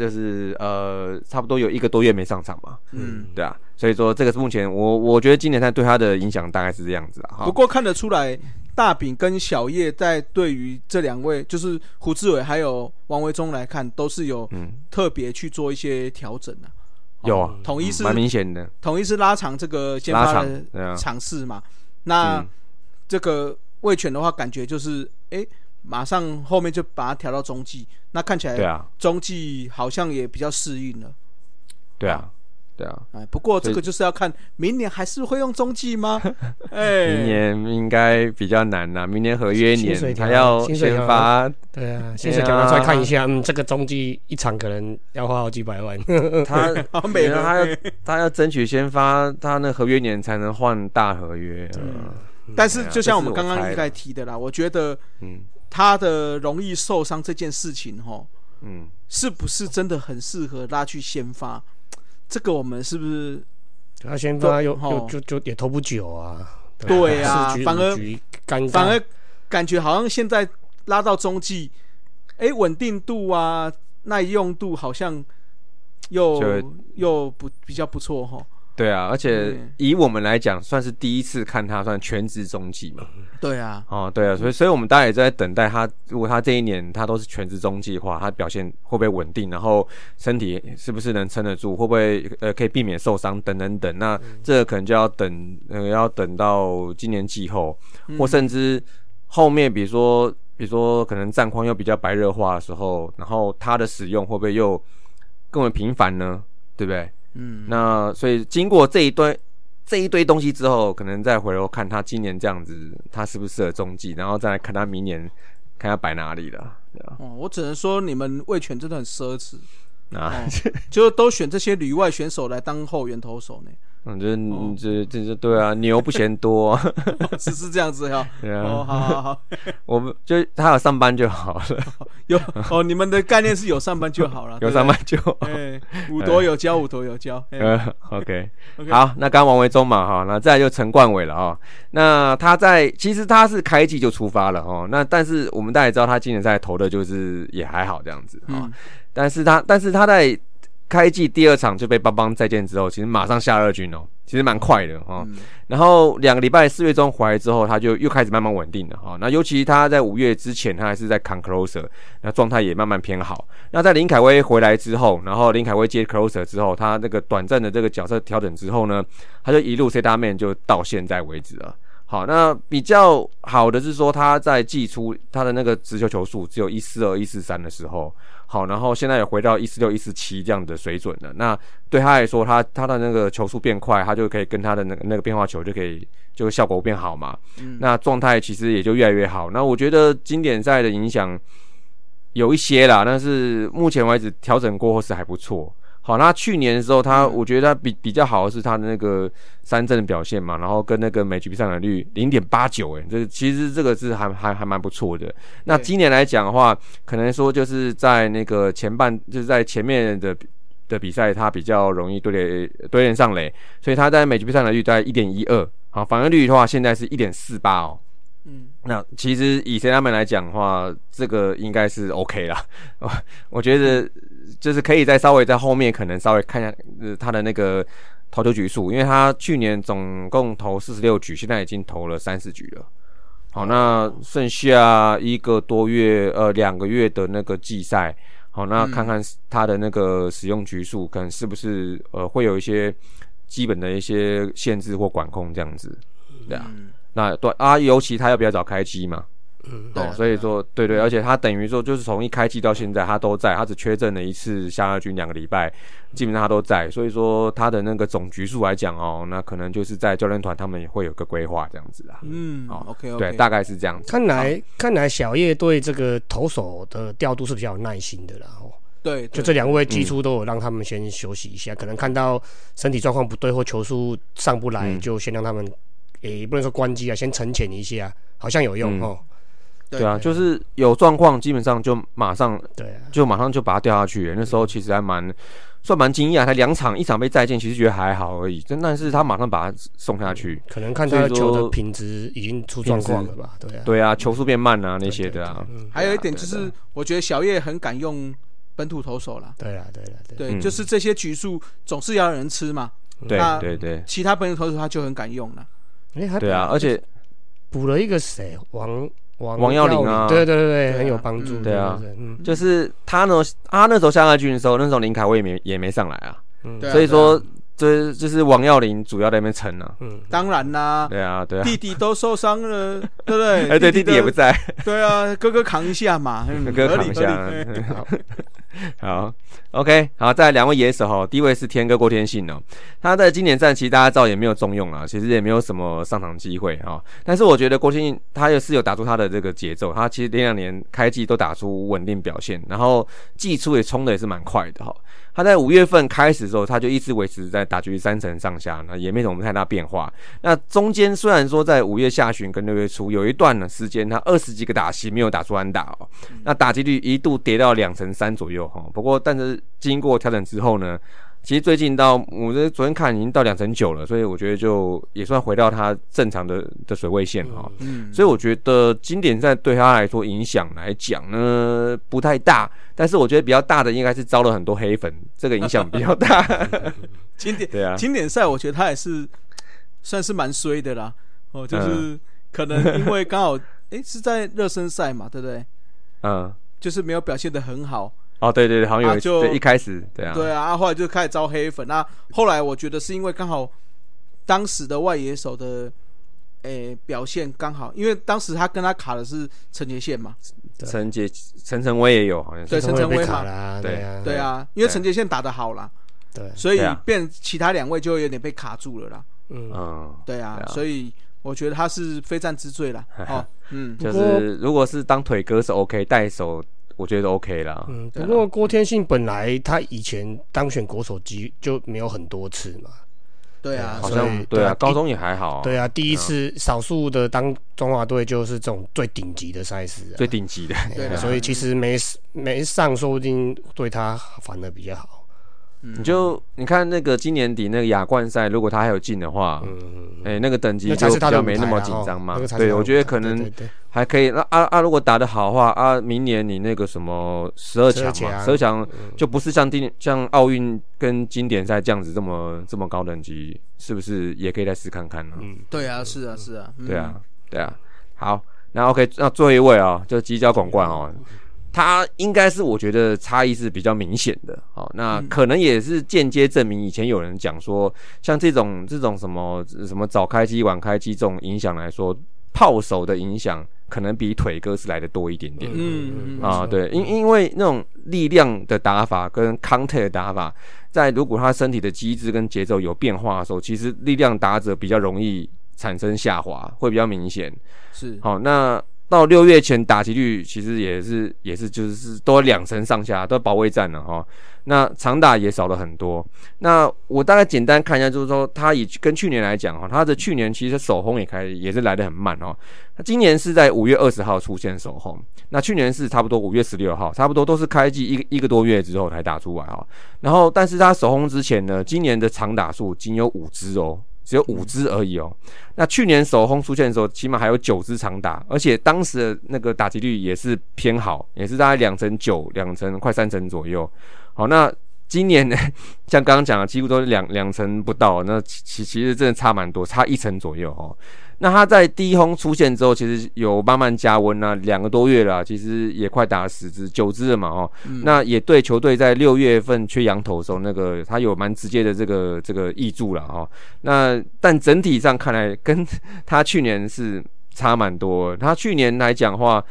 差不多有一个多月没上场嘛。嗯，对啊，所以说这个是目前我觉得今年他对他的影响大概是这样子啦。不过看得出来，大饼跟小叶在对于这两位，就是胡志伟还有王维忠来看，都是有特别去做一些调整的，啊哦。有啊，统一是蛮明显的，统一是拉长这个先发的场次嘛。啊，那这个味全的话，感觉就是马上后面就把它调到中继，那看起来中继好像也比较适应了。对啊。对啊，不过这个就是要看明年还是会用中继吗？明年应该比较难啦，明年合约年他要先发，对啊，薪水条拿出来看一下，这个中继一场可能要花好几百万。他要争取先发，他那合约年才能换大合约。但是就像我们刚刚应该提的啦，我觉得他的容易受伤这件事情齁，是不是真的很适合拉去先发？这个我们是不是他先发就也投不久啊？对啊，反而感觉好像现在拉到中继，稳定度啊、耐用度好像又比较不错哈。对啊，而且以我们来讲，算是第一次看他算全职中继嘛。对啊，哦，对啊，所以我们大家也在等待他，如果他这一年他都是全职中继的话，他表现会不会稳定，然后身体是不是能撑得住，会不会可以避免受伤等等等。那这个可能就要等到今年季后，或甚至后面比如说可能战况又比较白热化的时候，然后他的使用会不会又更为频繁呢？对不对？那所以经过这一堆东西之后，可能再回头看他今年这样子，他适不适合中继，然后再来看他明年看他摆哪里了。我只能说你们味全真的很奢侈啊，就都选这些旅外选手来当后援投手呢。这对啊，牛不嫌多，啊，是这样子哈。对啊，哦，好，我们就他有上班就好了。有哦，你们的概念是有上班就好了，有上班就好。五多有交。OK， 好，那刚王维忠嘛，哈，那再来就陈冠伟了哦。那他其实他是开季就出发了哦，那但是我们大家也知道他今年在投的就是也还好这样子啊，但是他在开季第2场就被邦邦再见之后，其实马上下2军哦，其实蛮快的哦。然后2个礼拜4月中回来之后，他就又开始慢慢稳定了哦。那尤其他在5月之前，他还是在扛 closer， 那状态也慢慢偏好。那在林凯威回来之后，然后林凯威接 closer 之后，他那个短暂的这个角色调整之后呢，他就一路 set up man 就到现在为止了。好，那比较好的是说他在季初他的那个直球球数只有142、143的时候，好，然后现在也回到146、147这样的水准了。那对他来说，他的那个球速变快，他就可以跟他的那个变化球就可以就效果变好嘛。那状态其实也就越来越好。那我觉得经典赛的影响有一些啦，但是目前为止调整过后是还不错。好，那去年的时候他，我觉得他比较好的是他的那个三振的表现嘛，然后跟那个每局上垒率 0.89， 这其实这个是还蛮不错的。那今年来讲的话，可能说就是在那个就是在前面的比赛，他比较容易堆垒上垒，所以他在每局上垒率大概 1.12， 好，防御率的话现在是 1.48 哦。那其实以谁他们来讲的话，这个应该是 OK 啦。我觉得就是可以再稍微在后面可能稍微看一下他的那个投球局数，因为他去年总共投46局，现在已经投了30局了。好，那剩下2个月的那个季赛，好，那看看他的那个使用局数，可能是不是会有一些基本的一些限制或管控这样子，对啊。那尤其他要比较早开机嘛，哦，所以说对对，而且他等于说就是从一开季到现在他都在，他只缺阵了一次下二军2个礼拜，基本上他都在，所以说他的那个总局数来讲哦，那可能就是在教练团他们也会有个规划这样子啦。嗯，好，哦 okay, 对，大概是这样子。看来小叶对这个投手的调度是比较有耐心的啦。对，就这2位季初都有让他们先休息一下，可能看到身体状况不对或球速上不来，就先让他们也不能说关机啊，先沉潜一下，好像有用哦。对啊，就是有状况，基本上就马上，对、啊，就马上就把它掉下去了。那时候其实还算蛮惊讶，才2场，1场被再见，其实觉得还好而已。但是他马上把它送下去，可能看他的球的品质已经出状况了吧？对啊，对啊，球速变慢啊那些的啊。对对对对，还有一点就是，我觉得小叶很敢用本土投手啦。对啊，对啊，对，对，就是这些局数总是要有人吃嘛。对对对，其他本土投手他就很敢用了。对啊，而且补了一个谁王耀林啊，对对 对, 對，很有帮助。对啊，就是他呢，他那时候下二军的时候，那时候林凯威也没上来啊，所以说就是王耀林主要在那边撑啊。当然啦，对啊对啊，弟弟都受伤了，对不对？哎，对，弟弟也不在。对啊，哥哥扛一下嘛，哥哥扛一下。好 ，OK， 好，再来2位野手哈，第一位是天哥郭天信哦，他在经典战其实大家知道也没有中用啦，其实也没有什么上场机会哈、哦，但是我觉得郭天信他也是有打出他的这个节奏，他其实连2年开季都打出稳定表现，然后季初也冲的也是蛮快的哈、哦，他在5月份开始的时候他就一直维持在打局3成上下，那也没什么太大变化。那中间虽然说在5月下旬跟6月初有一段时间他20几个打席没有打出安打哦，那打击率一度跌到2成3左右。不过但是经过调整之后呢，其实最近到我昨天看已经到2成9了，所以我觉得就也算回到他正常的水位线哈、嗯。所以我觉得经典赛对他来说影响来讲呢不太大，但是我觉得比较大的应该是招了很多黑粉，这个影响比较大。对啊，经典赛我觉得他也是算是蛮衰的啦，哦，就是可能因为刚好是在热身赛嘛，对不对？嗯，就是没有表现得很好。哦，对对对，好像有一开始，对啊，对啊，后来就开始招黑粉。那后来我觉得是因为刚好当时的外野手的表现刚好，因为当时他跟他卡的是陈杰宪嘛，陈威也有好像，对，陈威被卡啦，对啊，对啊，因为陈杰宪打得好啦，对，所以变其他2位就有点被卡住了啦，嗯，对啊，所以我觉得他是非战之罪啦，哦，嗯，就是如果是当腿哥是 OK， 带手。我觉得 OK 啦。嗯，不过郭天信本来他以前当选国手机就没有很多次嘛。对啊，好像对啊，高中也还好、啊。对啊，第一次少数的当中华队就是这种最顶级的赛事、啊，最顶级的。对、啊，所以其实没上，说不定对他反而比较好。你看那个今年底那个亚冠赛，如果他还有进的话，那个等级就比较没那么紧张嘛。对，我觉得可能还可以。那如果打得好的话，明年你那个什么12强嘛，12强就不是像奥运跟经典赛这样子这么高等级，是不是也可以再试看看呢？嗯，对啊，是啊，是啊，对啊，对啊。好，那 OK， 那最后一位啊、哦，就吉角广冠哦。他应该是我觉得差异是比较明显的，好，那可能也是间接证明以前有人讲说，像这种什么早开机晚开机这种影响来说，炮手的影响可能比腿哥是来得多一点点。嗯啊，对，因为那种力量的打法跟 counter 的打法，在如果他身体的机制跟节奏有变化的时候，其实力量打者比较容易产生下滑，会比较明显。是，好，那。到6月前打击率其实也是就是都2成上下，都保卫战了哈。那长打也少了很多。那我大概简单看一下，就是说他以跟去年来讲哈，他的去年其实手轰也是来得很慢哦。他今年是在5月20号出现手轰，那去年是差不多5月16号，差不多都是开季一个多月之后才打出来哈。然后但是他手轰之前呢，今年的长打数仅有5支哦。只有5支而已哦。那去年手轰出现的时候，起码还有9支长打，而且当时的那个打击率也是偏好，也是大概2成9、2成快3成左右。好，那今年呢，像刚刚讲的，几乎都是两成不到，那其实真的差蛮多，差1成左右哦。那他在第一轰出现之后，其实有慢慢加温啊，2个多月了，其实也快打了10支9支了嘛哦。那也对球队在6月份缺洋投的时候，那个他有蛮直接的这个益助了哦。那但整体上看来，跟他去年是差蛮多。他去年来讲的话，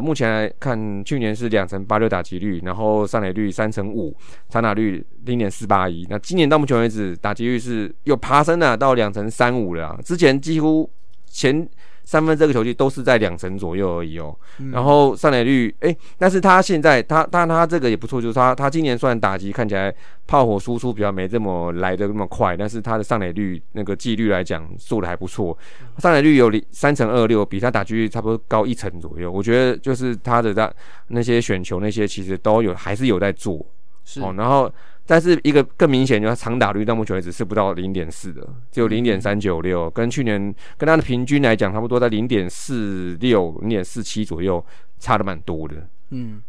目前来看，去年是2.86打击率，然后上垒率3.5，长打率0.481。那今年到目前为止，打击率是又爬升了到2.35了，之前几乎前三分这个球季都是在2%左右而已哦。然后上垒率，但是他现在他这个也不错，就是他今年虽然打击看起来炮火输出比较没这么来的那么快，但是他的上垒率那个纪律来讲做的还不错，上垒率有3.26，比他打击率差不多高1成左右。我觉得就是他的那些选球那些其实都有还是有在做，是哦。然后但是一个更明显就是长打率到目前为止是不到 0.4 的，只有 0.396， 跟去年跟他的平均来讲差不多在 0.46 0.47 左右，差的蛮多的。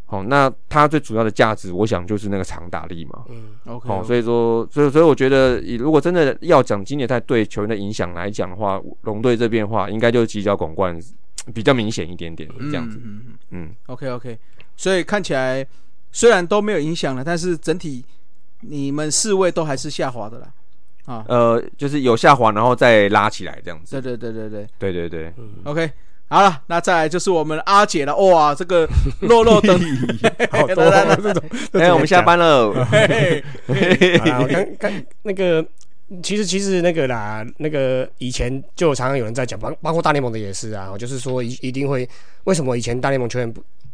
好，那他最主要的价值我想就是那个长打力嘛。好，所以我觉得如果真的要讲今年他对球员的影响来讲的话，龙队这边的话应该就是击角广冠比较明显一点点这样子。OK， 所以看起来虽然都没有影响了，但是整体你们4位都还是下滑的啦，啊，就是有下滑，然后再拉起来这样子。对。OK， 好了，那再来就是我们阿姐了，哇，这个肉肉等，好多我们下班了。好，刚那个。其实那个啦，那个以前就常常有人在讲，包括大联盟的也是啊，就是说一定会，为什么以前大联盟球员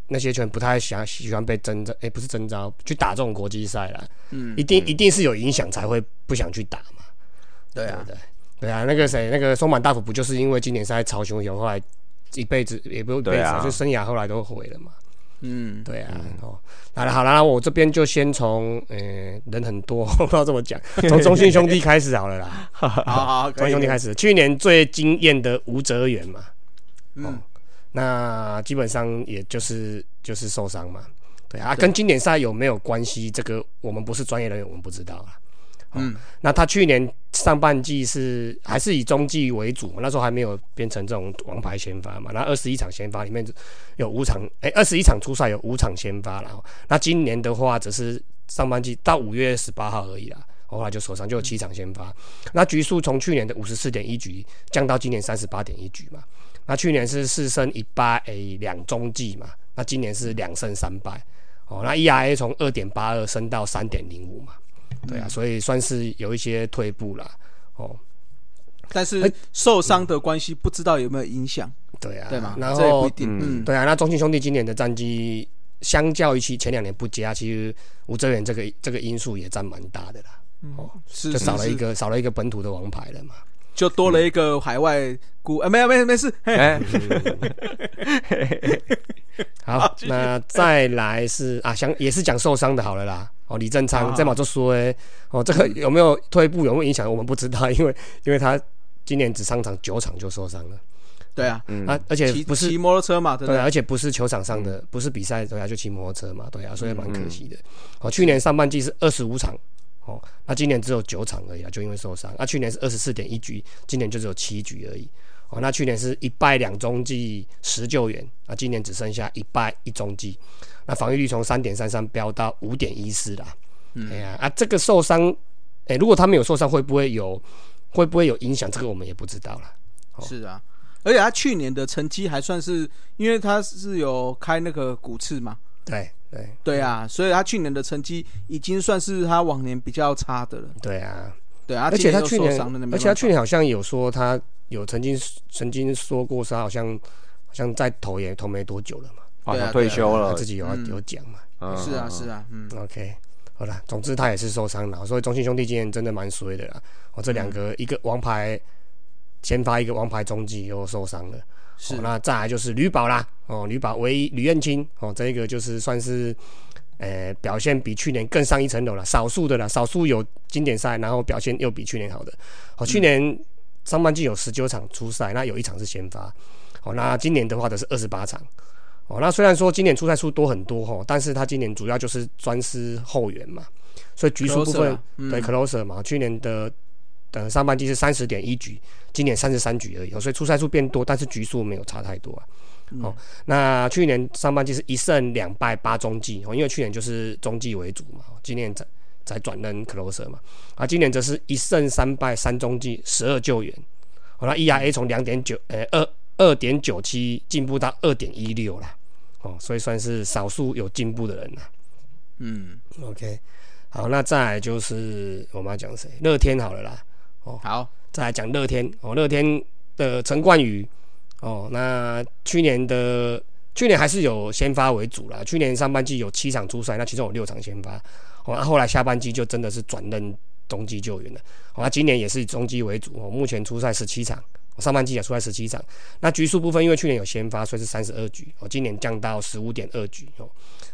那些球员不太喜欢被征召，不是征召去打这种国际赛啦，一定是有影响才会不想去打嘛，对啊，对啊，那个谁，那个松坂大辅不就是因为今年赛超雄雄，后来一辈子也不是一辈子，就生涯后来都毁了嘛。对啊，好啦，我这边就先从人很多，我不知道怎么讲，从中信兄弟开始好了啦。好，中信兄弟开始，去年最惊艳的吴哲源嘛，那基本上也就是受伤嘛，对啊，跟经典赛有没有关系？这个我们不是专业人员，我们不知道啦。那他去年上半季是还是以中继为主嘛，那时候还没有变成这种王牌先发嘛。那21场先发里面有5场，21场出赛有5场先发啦。那今年的话只是上半季到5月18号而已啦，后来就手上就有7场先发。那局数从去年的54.1局降到今年38.1局嘛。那去年是4胜1败，2中继嘛。那今年是2胜3败。那 ERA 从 2.82 升到 3.05 嘛。对啊，所以算是有一些退步啦，但是受伤的关系不知道有没有影响，对啊，对嘛，然后这也不一定，对啊，那中信兄弟今年的战绩相较于前2年不佳，其实吴哲源这个因素也占蛮大的啦，是就少了一个本土的王牌了嘛，就多了一个海外股，没事，好，那再来是也是讲受伤的好了啦。李正昌这嘛就说这个有没有退步，有没有影响，我们不知道，因为他今年只上场9场就受伤了。对啊，而且不是骑摩托车嘛，对啊，而且不是球场上的，不是比赛，对啊，就骑摩托车嘛，对啊，所以蛮可惜的。去年上半季是25场，那今年只有9场而已啦，就因为受伤。那去年是 24.1局，今年就只有7局而已。那去年是1败2中继10救援，那今年只剩下1败1中继。那防御率从 3.33 飙到 5.14 啦。这个受伤，如果他没有受伤会不会有影响，这个我们也不知道啦。是啊，而且他去年的成绩还算是，因为他是有开那个骨刺嘛。对啊，所以他去年的成绩已经算是他往年比较差的了。对啊，而且他去年受伤了，而且他去年好像有说，他有曾经说过是他好像在投也投没多久了嘛，退休了，他自己有讲嘛。是啊，OK， 好啦，总之他也是受伤了，所以中信兄弟今年真的蛮衰的啦。这2个，一个王牌先发，一个王牌中继又受伤了。那再来就是吕宝啦，吕宝唯一吕彦青，这一个就是算是，表现比去年更上一层楼了，少数有经典赛，然后表现又比去年好的。去年上半季有19场出赛，那有1场是先发，那今年的话的是28场，那虽然说今年出赛数多很多，但是他今年主要就是专司后援嘛，所以局数部分 closer 嘛，去年的。上半季是 30.1 局，今年33局而已，所以出赛数变多，但是局数没有差太多啊。那去年上半季是1胜2败8中继，因为去年就是中继为主嘛，今年才转任 closer 嘛。今年则是1胜3败3中继12救援，那 ERA 从 2.9 2.97 进步到 2.16 啦、哦、所以算是少数有进步的人啦。嗯 OK 好，那再来就是我们要讲谁，乐天好了啦、哦、好，再来讲乐天、哦、乐天的陈冠宇、哦、那去年还是有先发为主啦，去年上半季有7场出赛，那其中有6场先发、哦啊、后来下半季就真的是转任中继救援了、哦啊、今年也是以中继为主、哦、目前出赛17场，上半季也出来17场，那局数部分因为去年有先发，所以是32局、哦、今年降到 15.2 局、哦、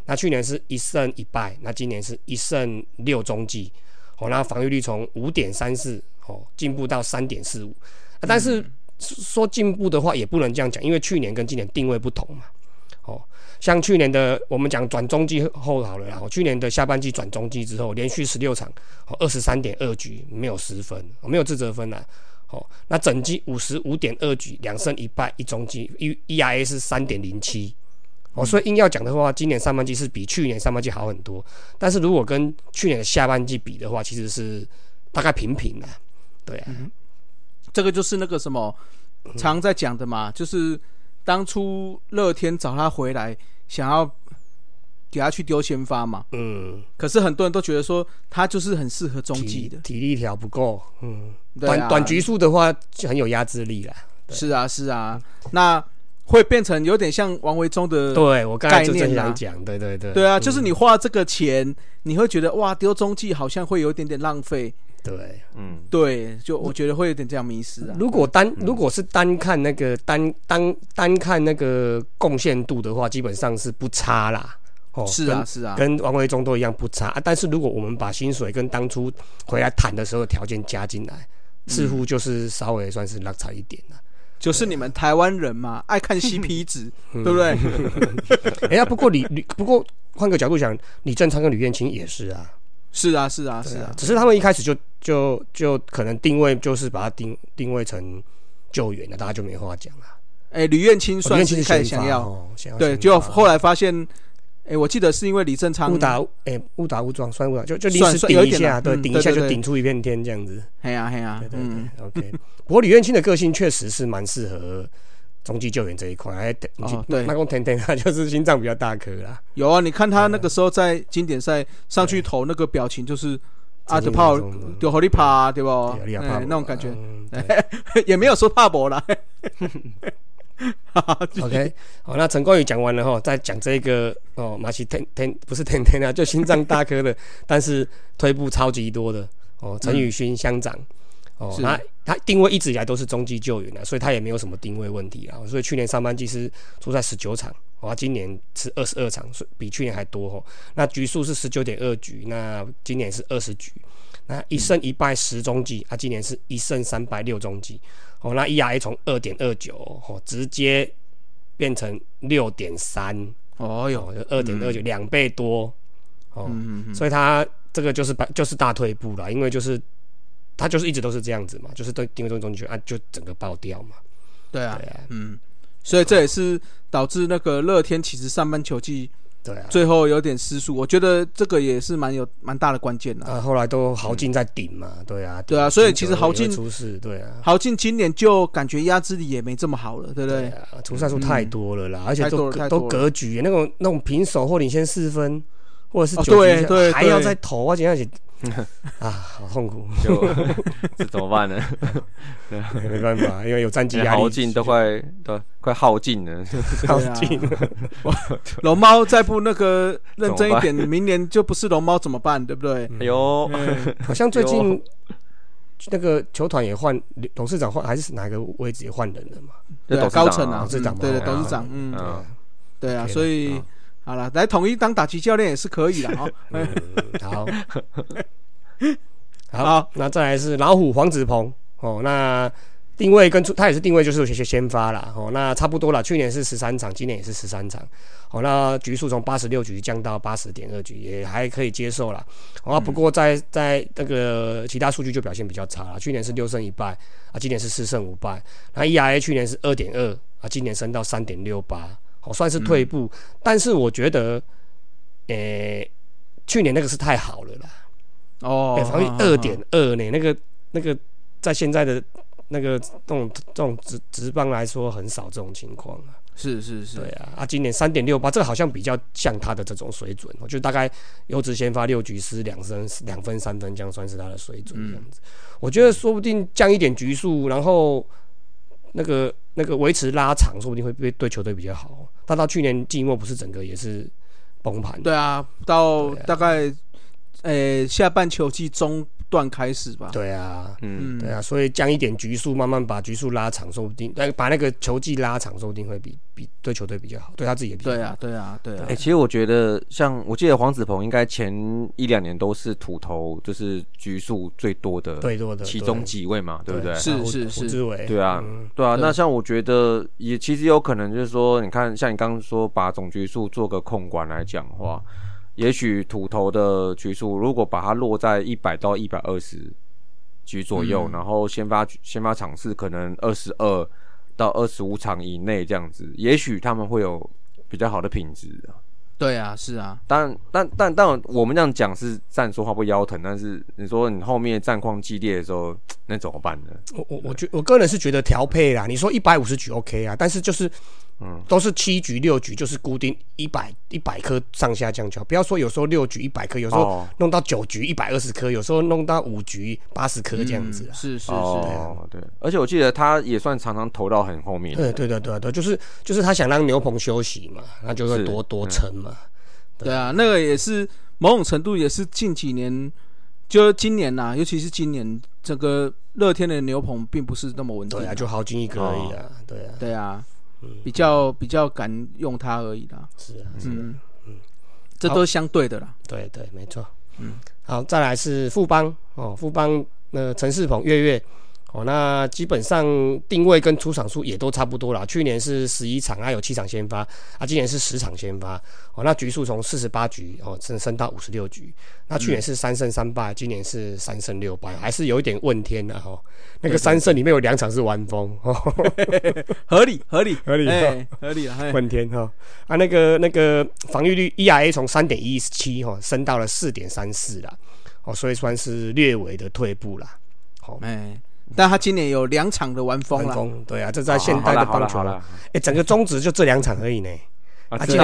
那去年是1胜1败，那今年是1胜6中继、哦、那防御率从 5.34 进、哦、步到 3.45、啊、但是说进步的话也不能这样讲，因为去年跟今年定位不同嘛、哦、像去年的我们讲转中继后好了啦、哦、去年的下半季转中继之后连续16场、哦、23.2 局没有失分、哦、没有自责分啦、啊哦、那整季 55.2 局2胜1败1中继 ERA 是 3.07、哦、所以硬要讲的话今年上半季是比去年上半季好很多，但是如果跟去年的下半季比的话其实是大概平平啦，对啊、嗯、这个就是那个什么常在讲的嘛、嗯、就是当初乐天找他回来想要给他去丢先发嘛，嗯，可是很多人都觉得说他就是很适合中继的，体力条不够，嗯，对、啊、短局数的话很有压制力啦，是啊是啊，那会变成有点像王维忠的概念、啊、对，我刚才就这样讲，对对对，对啊、嗯、就是你花这个钱你会觉得哇丢中继好像会有点点浪费，对，嗯，对，就我觉得会有点这样迷失啊。如果是单看那个单看那个贡献度的话基本上是不差啦，哦、是啊是啊，跟王维忠都一样不差、啊、但是如果我们把薪水跟当初回来谈的时候的条件加进来、嗯、似乎就是稍微算是落差一点、啊、就是你们台湾人嘛、啊、爱看 CP 值对不对、嗯欸啊、不过换个角度想李正昌跟吕彥青也是啊，是啊是啊是啊，只是他们一开始就可能定位就是把它 定位成救援了，大家就没话讲了、啊欸、吕彥青算是一开始想要对，就后来发现欸、我记得是因为李正昌误打误撞，算误打就临时顶一下，对，顶一下就顶出一片天这样子。嘿啊嘿啊，对对对、嗯、，OK 。不过李彥青的个性确实是蛮适合中继救援这一块，哎，对，那公甜甜啊，就是心脏比较大颗啦。有啊，你看他那个时候在经典赛上去投那个表情，就是啊，就怕就好你怕对不？对，那种感觉，也没有说怕我啦。OK 好，那陈冠宇讲完了齁，再讲这个马奇天不是天天啊，就心脏大颗的但是退步超级多的陈宇勋乡长、哦、他定位一直以来都是中继救援、啊、所以他也没有什么定位问题、啊、所以去年上半季是出赛19场、哦、今年是22场，比去年还多、哦、那局数是 19.2 局，那今年是20局，那1胜1败10中继、啊、今年是1胜3败6中继、哦、那 ERA 从 2.29、哦、直接变成 6.3、哦哟、2.29 2倍多、哦嗯、所以他这个就是大退步啦，因为就是他就是一直都是这样子嘛，就是对定位中继、啊、就整个爆掉嘛，对 啊, 對啊，嗯，所以这也是导致那个乐天其实上半球季对啊，最后有点失速，我觉得这个也是蛮大的关键的、啊。后来都豪进在顶嘛、嗯，对啊，对啊，所以其实豪进出事，对啊，豪进今年就感觉压制力也没这么好了，对不对？出赛数太多了啦，嗯、而且都格局那种平手或领先4分，或者是9局还要再投，而且啊，好痛苦，就这怎么办呢？对啊，没办法，因为有战绩压力，耗尽都快耗尽了，耗尽了。龙猫再不那个认真一点，明年就不是龙猫怎么办？对不对？有、嗯，好像最近那个球团也换董事长，换还是哪个位置也换人了嘛？对、啊，高层啊，董事长，对对，董事长，嗯，对啊，对啊，所以。好啦，来统一当打击教练也是可以啦、哦嗯、好，那再来是老虎黄子鹏、哦、那定位跟他也是定位就是有些先发啦、哦、那差不多啦，去年是13场，今年也是13场、哦、那局数从86局降到 80.2 局也还可以接受啦、哦啊、不过在那个其他数据就表现比较差啦，去年是6胜1败、啊、今年是4胜5败，那 ERA 去年是 2.2、啊、今年升到 3.68，算是退步、嗯、但是我觉得去年那个是太好了啦，哦，防御 2.2 呢，那个在现在的这种职棒来说很少这种情况啊。是是是，对啊，今年 3.68 这个好像比较像他的这种水准，我觉得大概优质先发6局失2分3分这样算是他的水准这样子。我觉得说不定降一点局数，然后那个维持拉长，说不定会对球队比较好。他到去年季末不是整个也是崩盘？对啊，到大概下半球季中段开始吧。对啊，嗯，对啊，所以降一点局数，慢慢把局数拉长，说不定，把那个球季拉长，说不定会比对球队比较好，对他自己也比较好。对啊，对啊，对啊。其实我觉得，像我记得黄子鹏应该前1-2年都是土头，就是局数最多的其中几位嘛， 对不对？是，对啊，对啊。那像我觉得也其实有可能就是说，你看像你刚刚说把总局数做个控管来讲的话。也许土头的局数，如果把它落在100到120局左右，然后先发场次可能22到25场以内这样子，也许他们会有比较好的品质。对啊，是啊，但我们这样讲是站说话不腰疼，但是你说你后面战况激烈的时候，那怎么办呢？我个人是觉得调配啦，你说150局 OK 啊，但是就是。都是7局6局，就是固定100颗上下降球，不要说有时候6局100颗，有时候弄到9局120颗，有时候弄到5局80颗这样子。是、哦、对，而且我记得他也算常常投到很后面。对，就是他想让牛棚休息嘛，那就会多撑嘛。对啊，那个也是某种程度也是近几年，就今年呐、啊，尤其是今年这个乐天的牛棚并不是那么稳定。对啊，就豪金一个而已啊。对啊。比较敢用它而已啦。是啊，这都是相对的啦。对，没错。好，再来是富邦富邦陈世鹏月那基本上定位跟出场数也都差不多啦。去年是11场有7场先发今年是10场先发那局数从48局升到56局。那去年是3胜3败，今年是3胜6败，还是有一点问天啦那个3胜里面有2场是完封合理啦问天那个防御率 ERA 从 3.17 升到了 4.34 啦所以算是略微的退步啦但他今年有2场的完封，对啊，这在现代的棒球了。整个中职就这2场而已呢。竟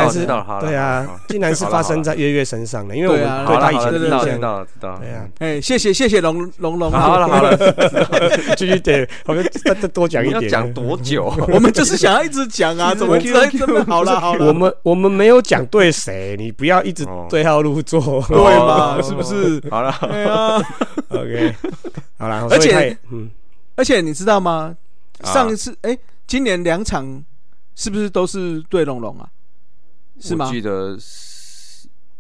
然是发生在月身上的，因为我们对他以前的印象。知道。对啊，谢谢龙。好了，继续点，我们再多讲一点。要讲多久？我们就是想要一直讲啊，怎么真的好了。我们没有讲对谁，你不要一直对号入座，对嘛？是不是？好了，对啊 ，OK。好啦，而且你知道吗？上一次今年2场是不是都是对龙龙啊？是吗？我记得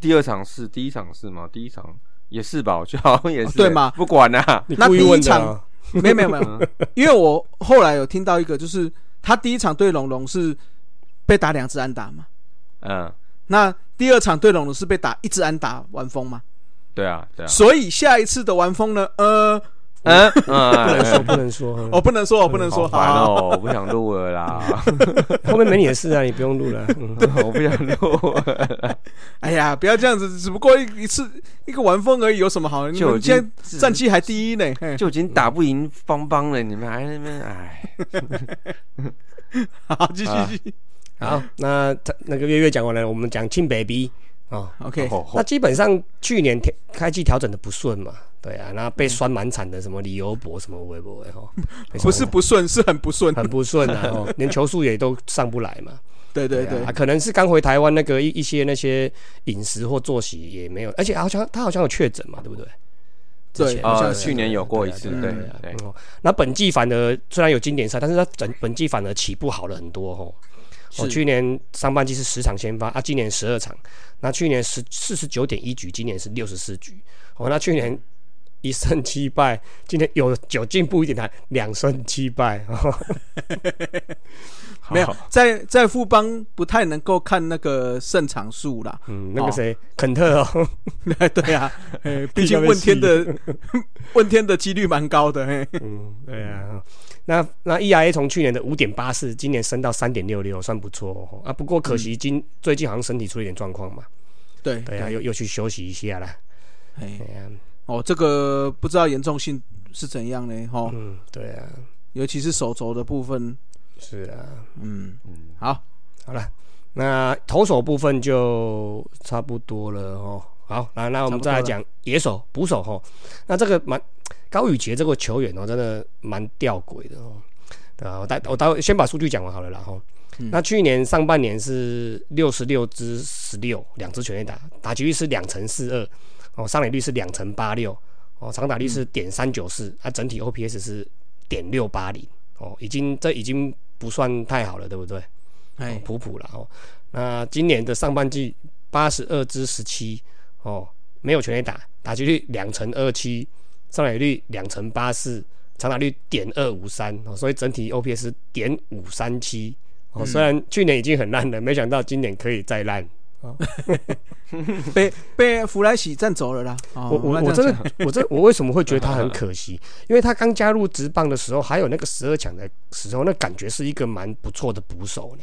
第2场是，第1场是吗？第1场也是吧，我觉得好像也是。对嘛？不管啦，那第1场没有，因为我后来有听到一个，就是他第1场对龙龙是被打2支安打嘛，那第2场对龙龙是被打1支安打完封嘛。对啊，所以下一次的完封呢，不能说，我不能说，好烦哦，我不想录了啦。后面没你的事啊，你不用录了。我不想录。哎呀，不要这样子，只不过一个完封而已，有什么好？你们现在战绩还第1呢，就已经打不赢邦邦了，你们还在那边好，继续。好，那个月讲完了，我们讲庆北 B。OK， 那基本上去年开季调整的不顺嘛，对啊，那被酸蛮惨的，什么李由博什么微博不是不顺，是很不顺啊，连球速也都上不来嘛。对，可能是刚回台湾那个一些那些饮食或作息也没有，而且他好像有确诊嘛，对不对？对，去年有过一次，对。那本季反而虽然有经典赛，但是他本季反而起步好了很多去年上半季是10场先发今年12场。那去年 49.1 局，今年是64局。那去年1胜7败，今年有进步一点，2胜7败。没有在富邦不太能够看那个胜场数啦。那个谁肯特对啊，毕竟问天的几率蛮高的。对啊。那 ERA 从去年的 5.84 今年升到 3.66， 算不错不过可惜最近好像身体出了一点状况嘛。对啊，又去休息一下啦。这个不知道严重性是怎样呢？对啊。尤其是手肘的部分。是啊，好了，那投手部分就差不多了哦。好，那我们再来讲野手、捕手哦。那这个高宇杰这个球员哦，真的蛮吊诡的哦。我先把数据讲完好了啦哈。那去年上半年是66支16，2支全垒打，打击率是2.42，哦，上垒率是2.86，哦，长打率是0.394，啊，整体 OPS 是0.680，哦，这已经不算太好了，对不对？哎，普普了哦。那今年的上半季82支17，哦，没有全垒打，打击率2.27，上垒率2.84，长打率0.253，哦，所以整体 OPS 是0.537。哦，虽然去年已经很烂了，没想到今年可以再烂，哦，被弗莱喜占走了啦。哦，我为什么会觉得他很可惜？因为他刚加入职棒的时候，还有那个12强的时候，那感觉是一个蛮不错的捕手呢。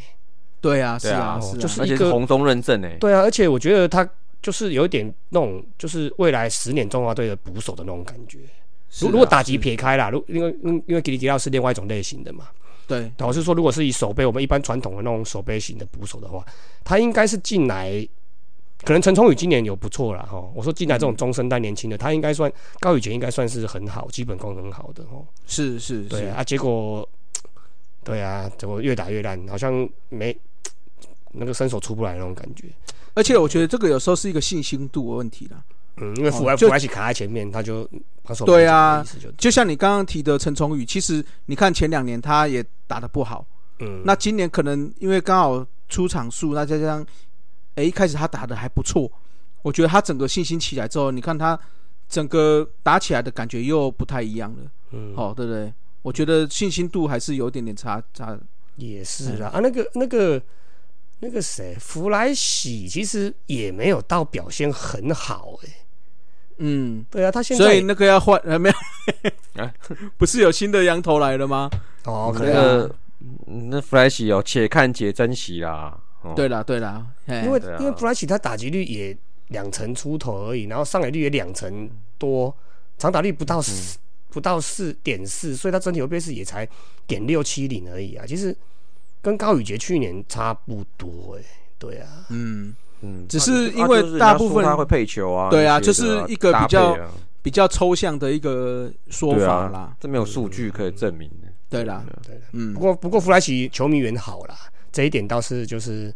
对啊，是啊，哦，就是一个而且是红中认证呢。对啊，而且我觉得他就是有一点那种，就是未来10年中华队的捕手的那种感觉。啊，如果打击撇开啦，因为吉利迪奥是另外一种类型的嘛。对，老实说，如果是以守备，我们一般传统的那种守备型的捕手的话，他应该是进来，可能陈冲宇今年有不错啦哈。我说进来这种中生代年轻的，他应该算高宇杰应该算是很好，基本功很好的哦。是，对啊，结果越打越烂，好像没那个身手出不来那种感觉。而且我觉得这个有时候是一个信心度的问题啦。因为弗莱喜卡在前面，他就把手对啊，就像你刚刚提的陈崇宇，其实你看前2年他也打得不好，那今年可能因为刚好出场数，那再加上一开始他打得还不错，我觉得他整个信心起来之后，你看他整个打起来的感觉又不太一样了，对不对？我觉得信心度还是有点差，也是啦，那个谁，弗莱喜其实也没有到表现很好哎。对啊，他现在所以那个要换没有不是有新的羊头来了吗？哦，可能那弗莱喜哦，且看且珍惜啦。哦，对啦，因为弗莱喜他打击率也2%出头而已，然后上垒率也2%多，长打率不到4.4，所以他整体 OPS 也才0.670而已啊，其实跟高宇杰去年差不多哎，对啊，只是因为大部分他会配球啊，对啊，就是一个比较抽象的一个说法啦，啊，这没有数据可以证明的，对啦，不过弗莱喜球迷缘好啦，这一点倒是就是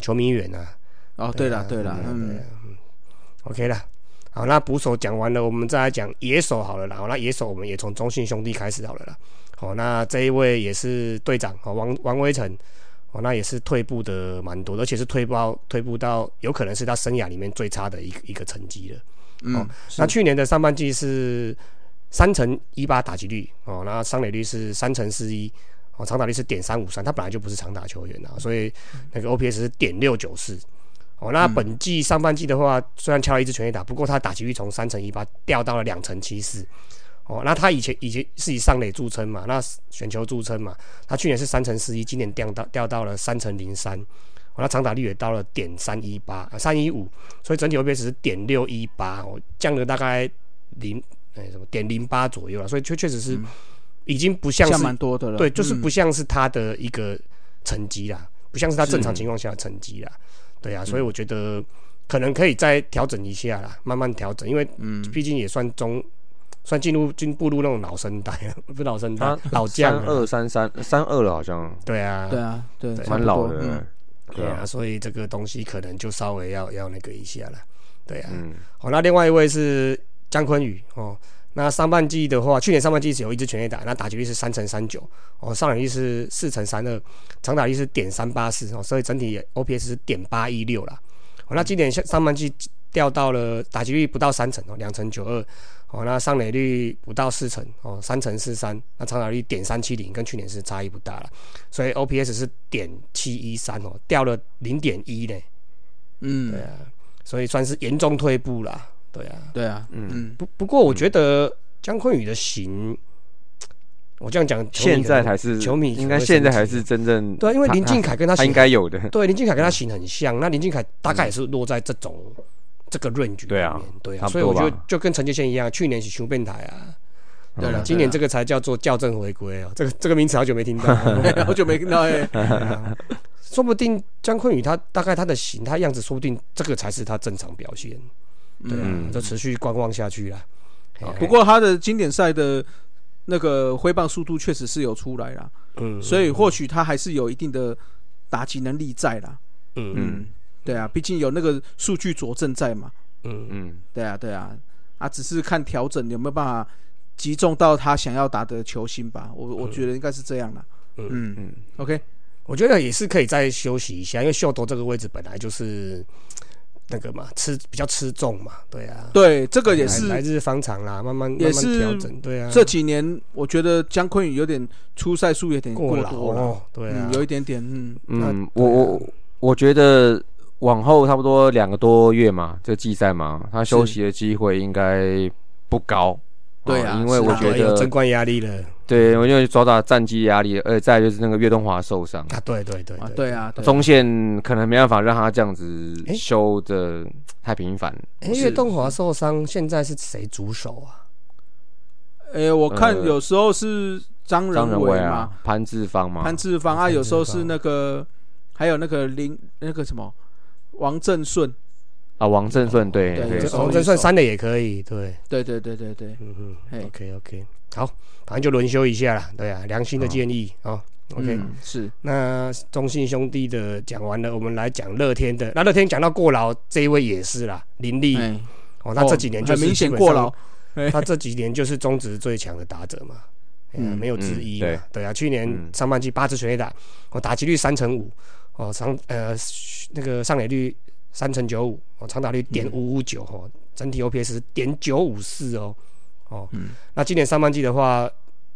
球迷缘啊，哦，对啦，OK 啦，好，那捕手讲完了，我们再来讲野手好了啦，那野手我们也从中信兄弟开始好了啦。哦，那这一位也是队长哦，王威成哦，那也是退步的蛮多的，而且是退步到有可能是他生涯里面最差的一个成绩了。那去年的上半季是3.18打击率哦，那上垒率是3.41，哦，长打率是0.353，他本来就不是长打球员啊，所以那个 OPS 是0.694。哦，那本季上半季的话，虽然敲了1支全垒打，不过他打击率从3.18掉到了2.74。哦，那他以前是以上垒著称嘛，那选球著称嘛，他去年是3.41，今年掉到了3.03，哦，那长打率也到了0.318，315，所以整体 OPS 是0.618，哦，降了大概0.08左右了，所以确实是已经不像是蛮多的了，对，就是不像是他的一个成绩啦，不像是他正常情况下的成绩啦，对啊，所以我觉得可能可以再调整一下啦，慢慢调整，因为毕竟也算算进步入那种老生代了，不是老生代，老将32了好像。对啊，对，蛮老的，对啊，所以这个东西可能就稍微要那个一下了，对啊。好，那另外一位是江坤宇哦，那上半季的话，去年上半季只有1支全垒打，那打击率是3.39，哦，上垒率是4.32，长打率是0.384，哦，所以整体 OPS 是0.816啦。哦，那今年上半季掉到了打击率不到3成哦，2.92，哦，那上垒率不到4成哦，3.43，那长打率0.370，跟去年是差异不大了，所以 OPS 是0.713哦，掉了0.1呢，对啊，所以算是严重退步啦，对啊，不过我觉得江坤宇的型，我这样讲，现在还是球迷应该现在还是真正对，因为林靖凯跟他应该有的，对，林靖凯跟他型很像，那林靖凯大概也是落在这种。这个 range 里面，对啊，所以我觉得就跟陈杰宪一样，去年是修变台啊，对了，今年这个才叫做校正回归啊，这个名词好久没听到，好久没听到哎。说不定江坤宇他大概他的形他样子，说不定这个才是他正常表现。对啊，就持续观望下去啦。不过他的经典赛的那个挥棒速度确实是有出来啦，所以或许他还是有一定的打击能力在啦。对啊，毕竟有那个数据佐证在嘛。对啊，只是看调整有没有办法集中到他想要打的球星吧。我觉得应该是这样啦。OK。我觉得也是可以再休息一下，因为秀斗这个位置本来就是那个嘛，比较吃重嘛，对啊，对，这个也是来日方长啦，慢慢调整，对啊。这几年我觉得江坤宇有点出赛数有点过老了，对啊，有一点点，我觉得往后差不多2个多月嘛，这季赛嘛，他休息的机会应该不高。对啊，因为我觉得有争冠压力了。对，我就抓到战绩压力了，而且再就是那个岳东华受伤啊，对，中线可能没办法让他这样子修的太频繁。岳东华受伤，现在是谁主手啊？我看有时候是张仁伟嘛，潘志芳嘛，潘志芳啊，有时候是那个，还有那个王正顺。啊，王正顺，对，王正顺3垒也可以，对，OK， 好，反正就轮休一下啦，对啊，良心的建议啊、，OK， 是。那中信兄弟的讲完了，我们来讲乐天的。那乐天讲到过劳，这一位也是啦，林立，他这几年就是很明显过劳，他这几年就是中职最强的打者嘛，没有之一嘛，对啊，去年上半季8支全垒打，打击率3成5，那个上垒率3成95，长打率.559，整体 OPS .954。那今年上半季的话，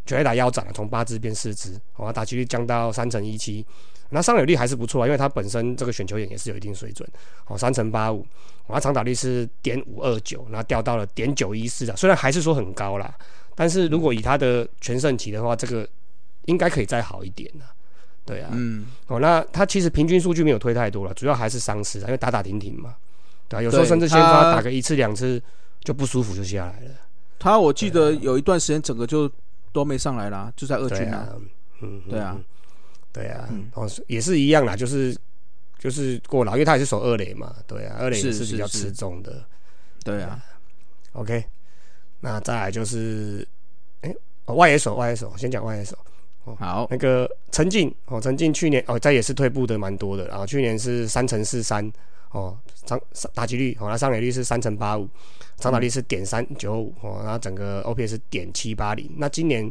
全垒打腰斩了，从8支变4支，打击率降到3成17，那上垒率还是不错啊，因为他本身这个选球眼也是有一定水准，3成85，那长打率是.529，那掉到了.914啊，虽然还是说很高啦，但是如果以他的全盛期的话，这个应该可以再好一点啦。对啊，那他其实平均数据没有推太多了，主要还是伤势，因为打打停停嘛，对啊，有时候甚至先发打个1次2次就不舒服就下来了。他我记得有一段时间整个就都没上来啦，就在二军啦，对啊，也是一样啦，就是过劳，因为他也是守2垒嘛，对啊，2垒也是比较吃重的，对啊 ，OK， 那再来就是外野手，先讲外野手。好，那个陈进去年，他也是退步的蛮多的，去年是3成43，打击率，他上垒率是3成85，长打率是.395，他整个 OPS 是.780，那今年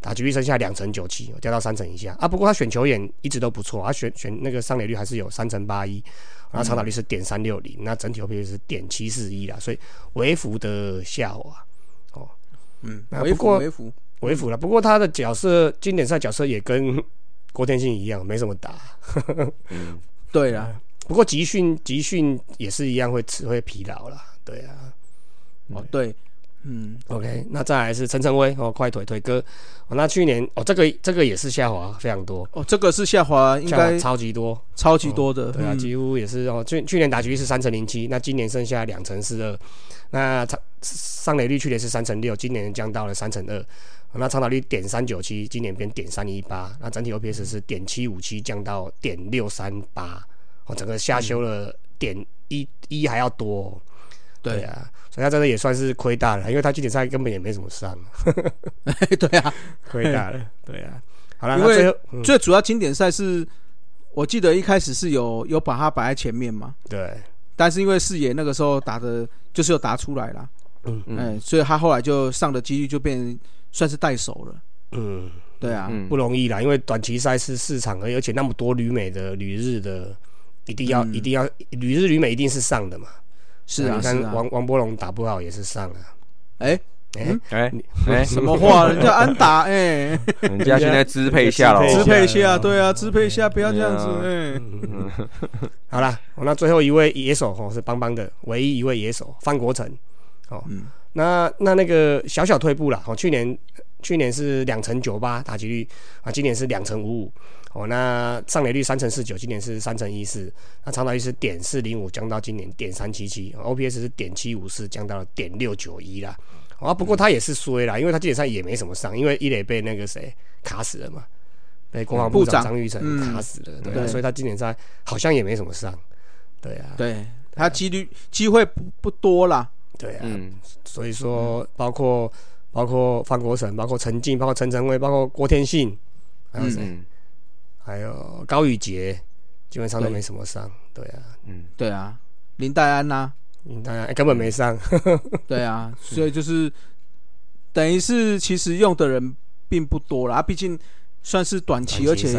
打击率剩下2成97，掉到3成以下啊。不过他选球眼一直都不错，他选那个上垒率还是有3成81，然后长打率是.360，那整体 OPS 是.741啦，所以微幅的下滑微幅啦，不过他的角色经典赛角色也跟郭天信一样，没什么打。对啦，不过集训也是一样会疲劳啦，对啊。OK， 那再来是陈晨威，快腿哥，那去年，这个也是下滑非常多，这个是下滑，应该超级多的，对啊，几乎也是，去年打击率是3成07，那今年剩下2成42，那上垒率去年是3成6，今年降到了3成2，那长打率.397，今年变.318，那整体 OPS 是.757，降到.638，整个下修了.11还要多，对啊，所以他真的也算是亏大了，因为他经典赛根本也没什么伤。对啊，亏大了。对啊，好啦，因为最主要经典赛是我记得一开始是有把他摆在前面嘛。对。但是因为视野那个时候打的就是有打出来啦，所以他后来就上的几率就变算是带手了。对啊，不容易啦，因为短期赛是4场而已，而且那么多旅美的、旅日的，一定要旅日旅美一定是上的嘛。是啊，你看王柏龙打不好也是上啊，什么话？人家安打人家现在支配下，对啊，支配下，不要这样子好啦，那最后一位野手，是邦邦的唯一一位野手范国成，那个小退步啦，去年是2成98打击率啊，今年是2成55。那上垒率3成49，今年是3成14，那长打率是.405，降到今年.377，OPS 是.754，降到了.691啦。啊，不过他也是衰啦，因为他基本上也没什么伤，因为一垒被那个谁卡死了嘛，被国防部长张玉成卡死了，对啊，所以他今年赛好像也没什么伤，对啊，对他机会 不多啦，对啊，所以说包括范国成，包括陈进，包括陈晨威，包括郭天信，还有谁？还有高宇杰，基本上都没什么伤，对啊，对啊，林岱安啊，林岱安、根本没伤，对啊，所以就是等于是其实用的人并不多啦，毕竟。算是短期，而且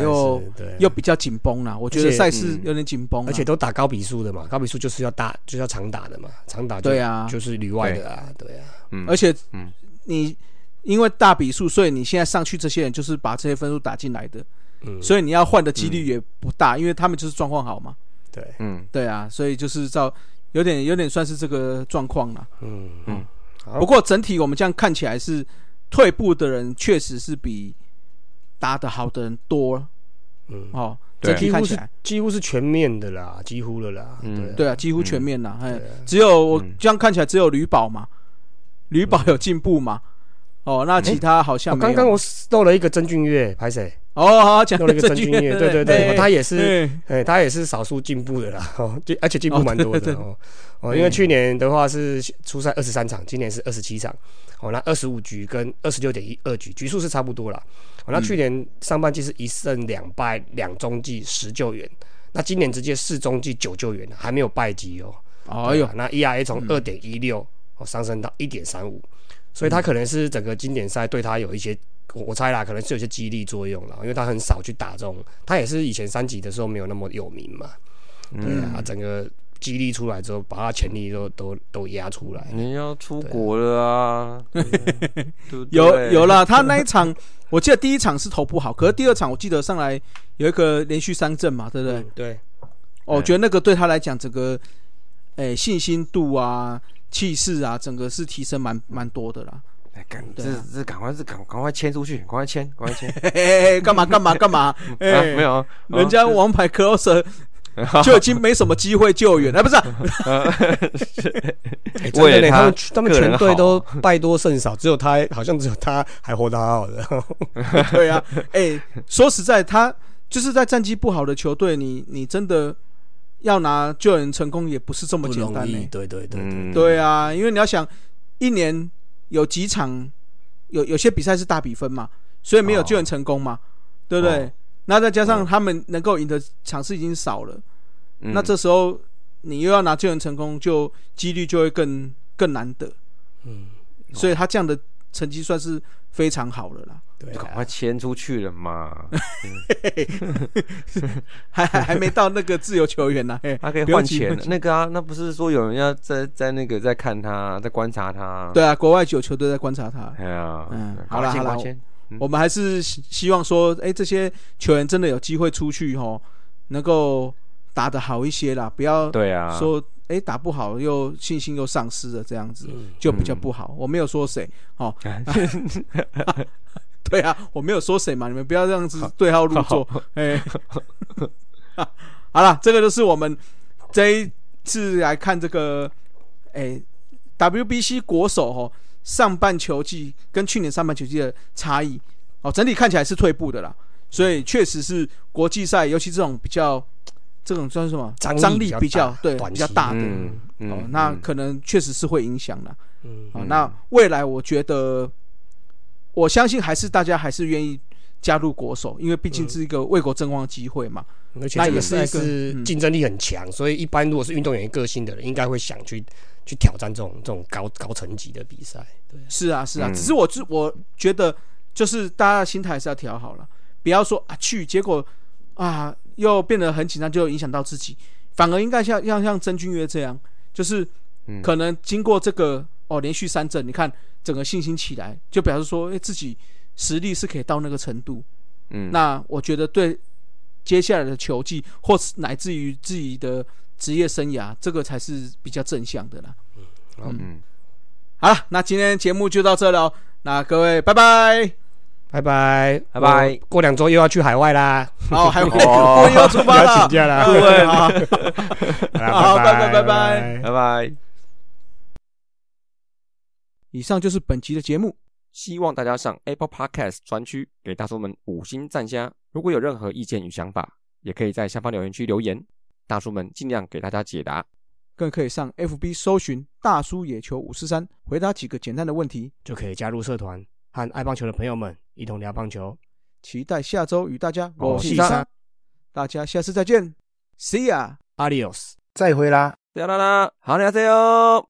又比较紧绷啦。我觉得赛事有点紧绷，而且都打高比数的嘛，高比数就是要打，就是要常打的嘛，常打对啊，就是旅外的啊，对啊。而且你因为大比数，所以你现在上去这些人就是把这些分数打进来的，所以你要换的几率也不大，因为他们就是状况好嘛。对，对啊，所以就是有点算是这个状况啦。不过整体我们这样看起来是退步的人确实是比。打得好的人多了，这看起来几乎是全面的啦，几乎了啦，对啊，几乎全面啦，只有我这样看起来只有吕宝嘛，吕宝有进步嘛，那其他好像没有。刚刚我漏了一个曾俊岳，拍谁？好，讲漏了一个曾俊岳，对对对，他也是少数进步的啦，而且进步蛮多的哦，因为去年的话是出赛23场，今年是27场。那25局跟26.12局局数是差不多啦。那去年上半季是1胜2败2中继10救援，那今年直接4中继9救援，还没有败绩哦。那 ERA 从 2.16 上升到 1.35， 所以他可能是整个经典赛对他有一些，我猜啦，可能是有些激励作用啦，因为他很少去打中，他也是以前3级的时候没有那么有名嘛。对啊，整个。激励出来之后，把他潜力都压出来。你要出国了啊！有啦，他那一场，我记得第一场是投不好，可是第二场我记得上来有一个连续3振嘛，对不对？对。我觉得那个对他来讲，整个信心度啊、气势啊，整个是提升蛮多的啦。这赶快签出去，赶快签！干嘛？没有，人家王牌 closer。就已经没什么机会救援，不是、真的他们全队都败多胜少，好像只有他还活得好好的。对啊，说实在，他就是在战绩不好的球队，你真的要拿救援成功也不是这么简单、对啊，因为你要想，一年有几场有些比赛是大比分嘛，所以没有救援成功嘛，对不对？那再加上他们能够赢的场次已经少了，那这时候你又要拿救援成功，就几率就会更难得。所以他这样的成绩算是非常好了啦。对、啊，赶快签出去了嘛，还没到那个自由球员呢、他可以换钱。那个啊，那不是说有人要在那个在看他，在观察他？对啊，国外有球队在观察他。对啊，好啦。我们还是希望说，这些球员真的有机会出去能够打得好一些啦，不要说打不好又信心又丧失了，这样子就比较不好。我没有说谁对啊，我没有说谁嘛，你们不要这样子对号入座。好啦，这个就是我们这一次来看这个WBC 国手上半球季跟去年上半球季的差异，整体看起来是退步的啦，所以确实是国际赛，尤其这种算是什么张力比较大的，那可能确实是会影响啦。那未来我觉得，我相信大家还是愿意加入国手，因为毕竟是一个为国争光的机会嘛，而且也是竞争力很强，所以一般如果是运动员个性的人，应该会想去挑战这种高层级的比赛。对，是啊，只是我觉得就是大家的心态还是要调好了，不要说去结果又变得很紧张，就影响到自己，反而应该像曾俊岳这样，就是可能经过这个连续3阵，你看整个信心起来，就表示说自己实力是可以到那个程度。那我觉得对接下来的球技或乃至于自己的职业生涯，这个才是比较正向的啦。好了，那今天节目就到这了，那各位拜拜，过2周又要去海外啦。海外我又要出发了，要请假啦，各位好，拜拜。以上就是本集的节目，希望大家上 Apple Podcast 专区给大叔们五星赞加。如果有任何意见与想法，也可以在下方留言区留言，大叔们尽量给大家解答。更可以上 FB 搜寻大叔野球543，回答几个简单的问题，就可以加入社团，和爱棒球的朋友们一同聊棒球。期待下周与大家我是三，大家下次再见 ，See ya，Adios， 再会啦，再见啦，好，안녕하세요。